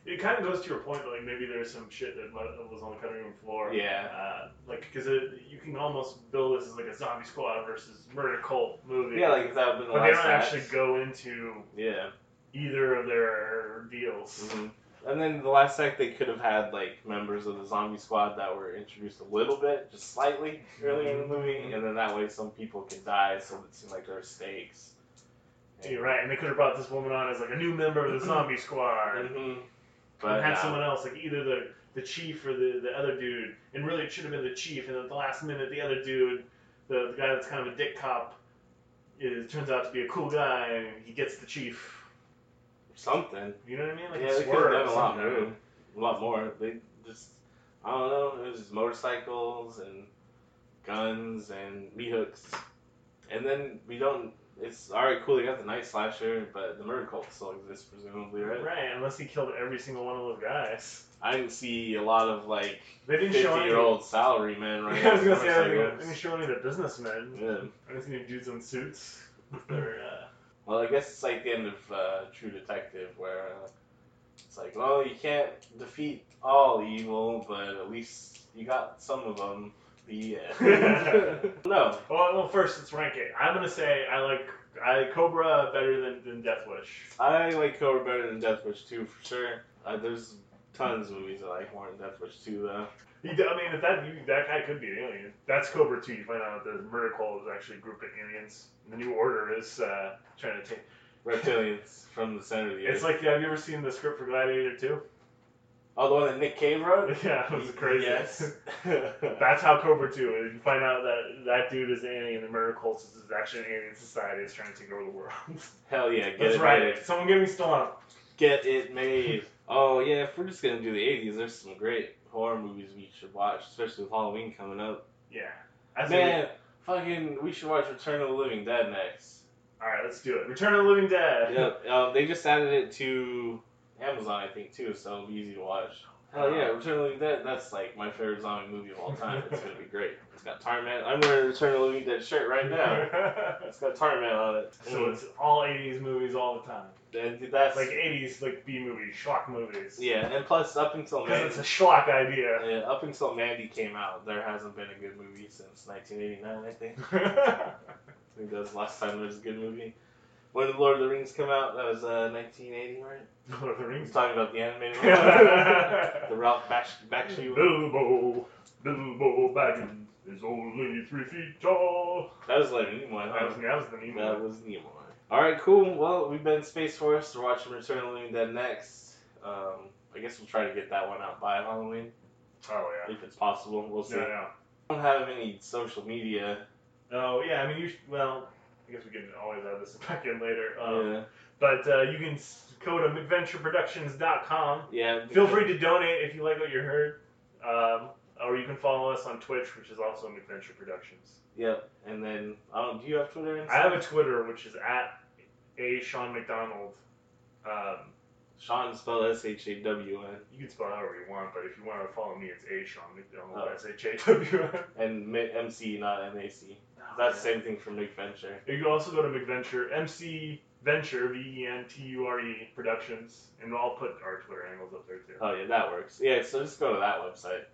it kind of goes to your point that like maybe there's some shit that was on the cutting room floor. Yeah. Uh, like, because you can almost build this as like a zombie squad versus murder cult movie. Yeah, like if that would be the But they don't acts. actually go into yeah. either of their deals. Mm-hmm. And then the last act, they could have had, like, members of the zombie squad that were introduced a little bit, just slightly, earlier in the movie. And then that way some people can die, so it seemed like there were stakes. And you're right. And they could have brought this woman on as, like, a new member of the zombie squad. Mm-hmm. But and had no. someone else, like, either the, the chief or the, the other dude. And really, it should have been the chief. And at the last minute, the other dude, the, the guy that's kind of a dick cop, is, turns out to be a cool guy, and he gets the chief. Something. You know what I mean? Like yeah, they could have done a lot more. A lot more. They just, I don't know, it was just motorcycles and guns and meat hooks. And then we don't, it's alright, cool, they got the Night Slasher, but the murder cult still exists, presumably, right? Right, unless he killed every single one of those guys. I didn't see a lot of, like, fifty-year-old salarymen right now. I was going to say, I didn't show any of the businessmen. Yeah. I didn't see any dudes in suits. Or, uh... Well, I guess it's like the end of uh, True Detective, where uh, it's like, well, you can't defeat all evil, but at least you got some of them. The end. No. Well, well, first, let's rank it. I'm gonna say I like I like Cobra better than, than Death Wish. I like Cobra better than Death Wish two for sure. Uh, there's tons of movies I like more than Death Wish two though. You do, I mean, if that you, that guy could be an alien. That's Cobra two. You find out that the murder cult is actually a group of aliens. The New Order is uh, trying to take reptilians from the center of the earth. It's like, yeah, have you ever seen the script for Gladiator two? Oh, the one that Nick Cave wrote? Yeah, it was crazy. Yes. That's how Cobra two is. You find out that that dude is an alien. The murder cult is actually an alien society that's trying to take over the world. Hell yeah, get Let's it right. Made. Someone give me Stallone. Get it made. Oh yeah, if we're just gonna do the eighties, there's some great horror movies we should watch, especially with Halloween coming up. Yeah. I Man, we... fucking, we should watch Return of the Living Dead next. Alright, let's do it. Return of the Living Dead! Yep, uh, they just added it to Amazon, I think, too, so it'll be easy to watch. Hell yeah, Return of the Living Dead, that's like my favorite zombie movie of all time. It's going to be great. It's got Tar Man. I'm wearing a Return of the Living Dead shirt right now. It's got Tar Man on it. So mm. it's all eighties movies all the time. And that's like eighties like B movies, schlock movies. Yeah, and plus up until Mandy. Because it's a schlock idea. Yeah, up until Mandy came out, there hasn't been a good movie since nineteen eighty-nine, I think. I think that was the last time there was a good movie. When did Lord of the Rings come out? That was uh, nineteen eighty, right? Lord of the Rings. Talking about the animated one. The Ralph Bakshi one. Bilbo, Bilbo Baggins is only three feet tall. That was like Nemo. That was, that was the Nemo. That was Nemo. Alright, cool. Well, we've been Space Force. We're watching Return of the Living Dead next. Um, I guess we'll try to get that one out by Halloween. Oh, yeah. If it's possible. We'll see. Yeah, yeah. I don't have any social media. Oh, yeah. I mean, you should, well... I guess we can always add this back in later. Um, yeah. But uh, you can go to adventure productions dot com. Yeah. Feel free to donate if you like what you heard. Um, or you can follow us on Twitch, which is also Adventure Productions. Yep. Yeah. And then, um, do you have Twitter? And I have a Twitter, which is at a Sean McDonald. Um, Sean is spelled S H A W N. You can spell it however you want, but if you want to follow me, it's a Sean McDonald, S H A W N. And M C, not M A C. That's the yeah. same thing from McVenture. You can also go to McVenture, M C Venture, V E N T U R E, Productions, and I'll put our Twitter angles up there, too. Oh, yeah, that works. Yeah, so just go to that website.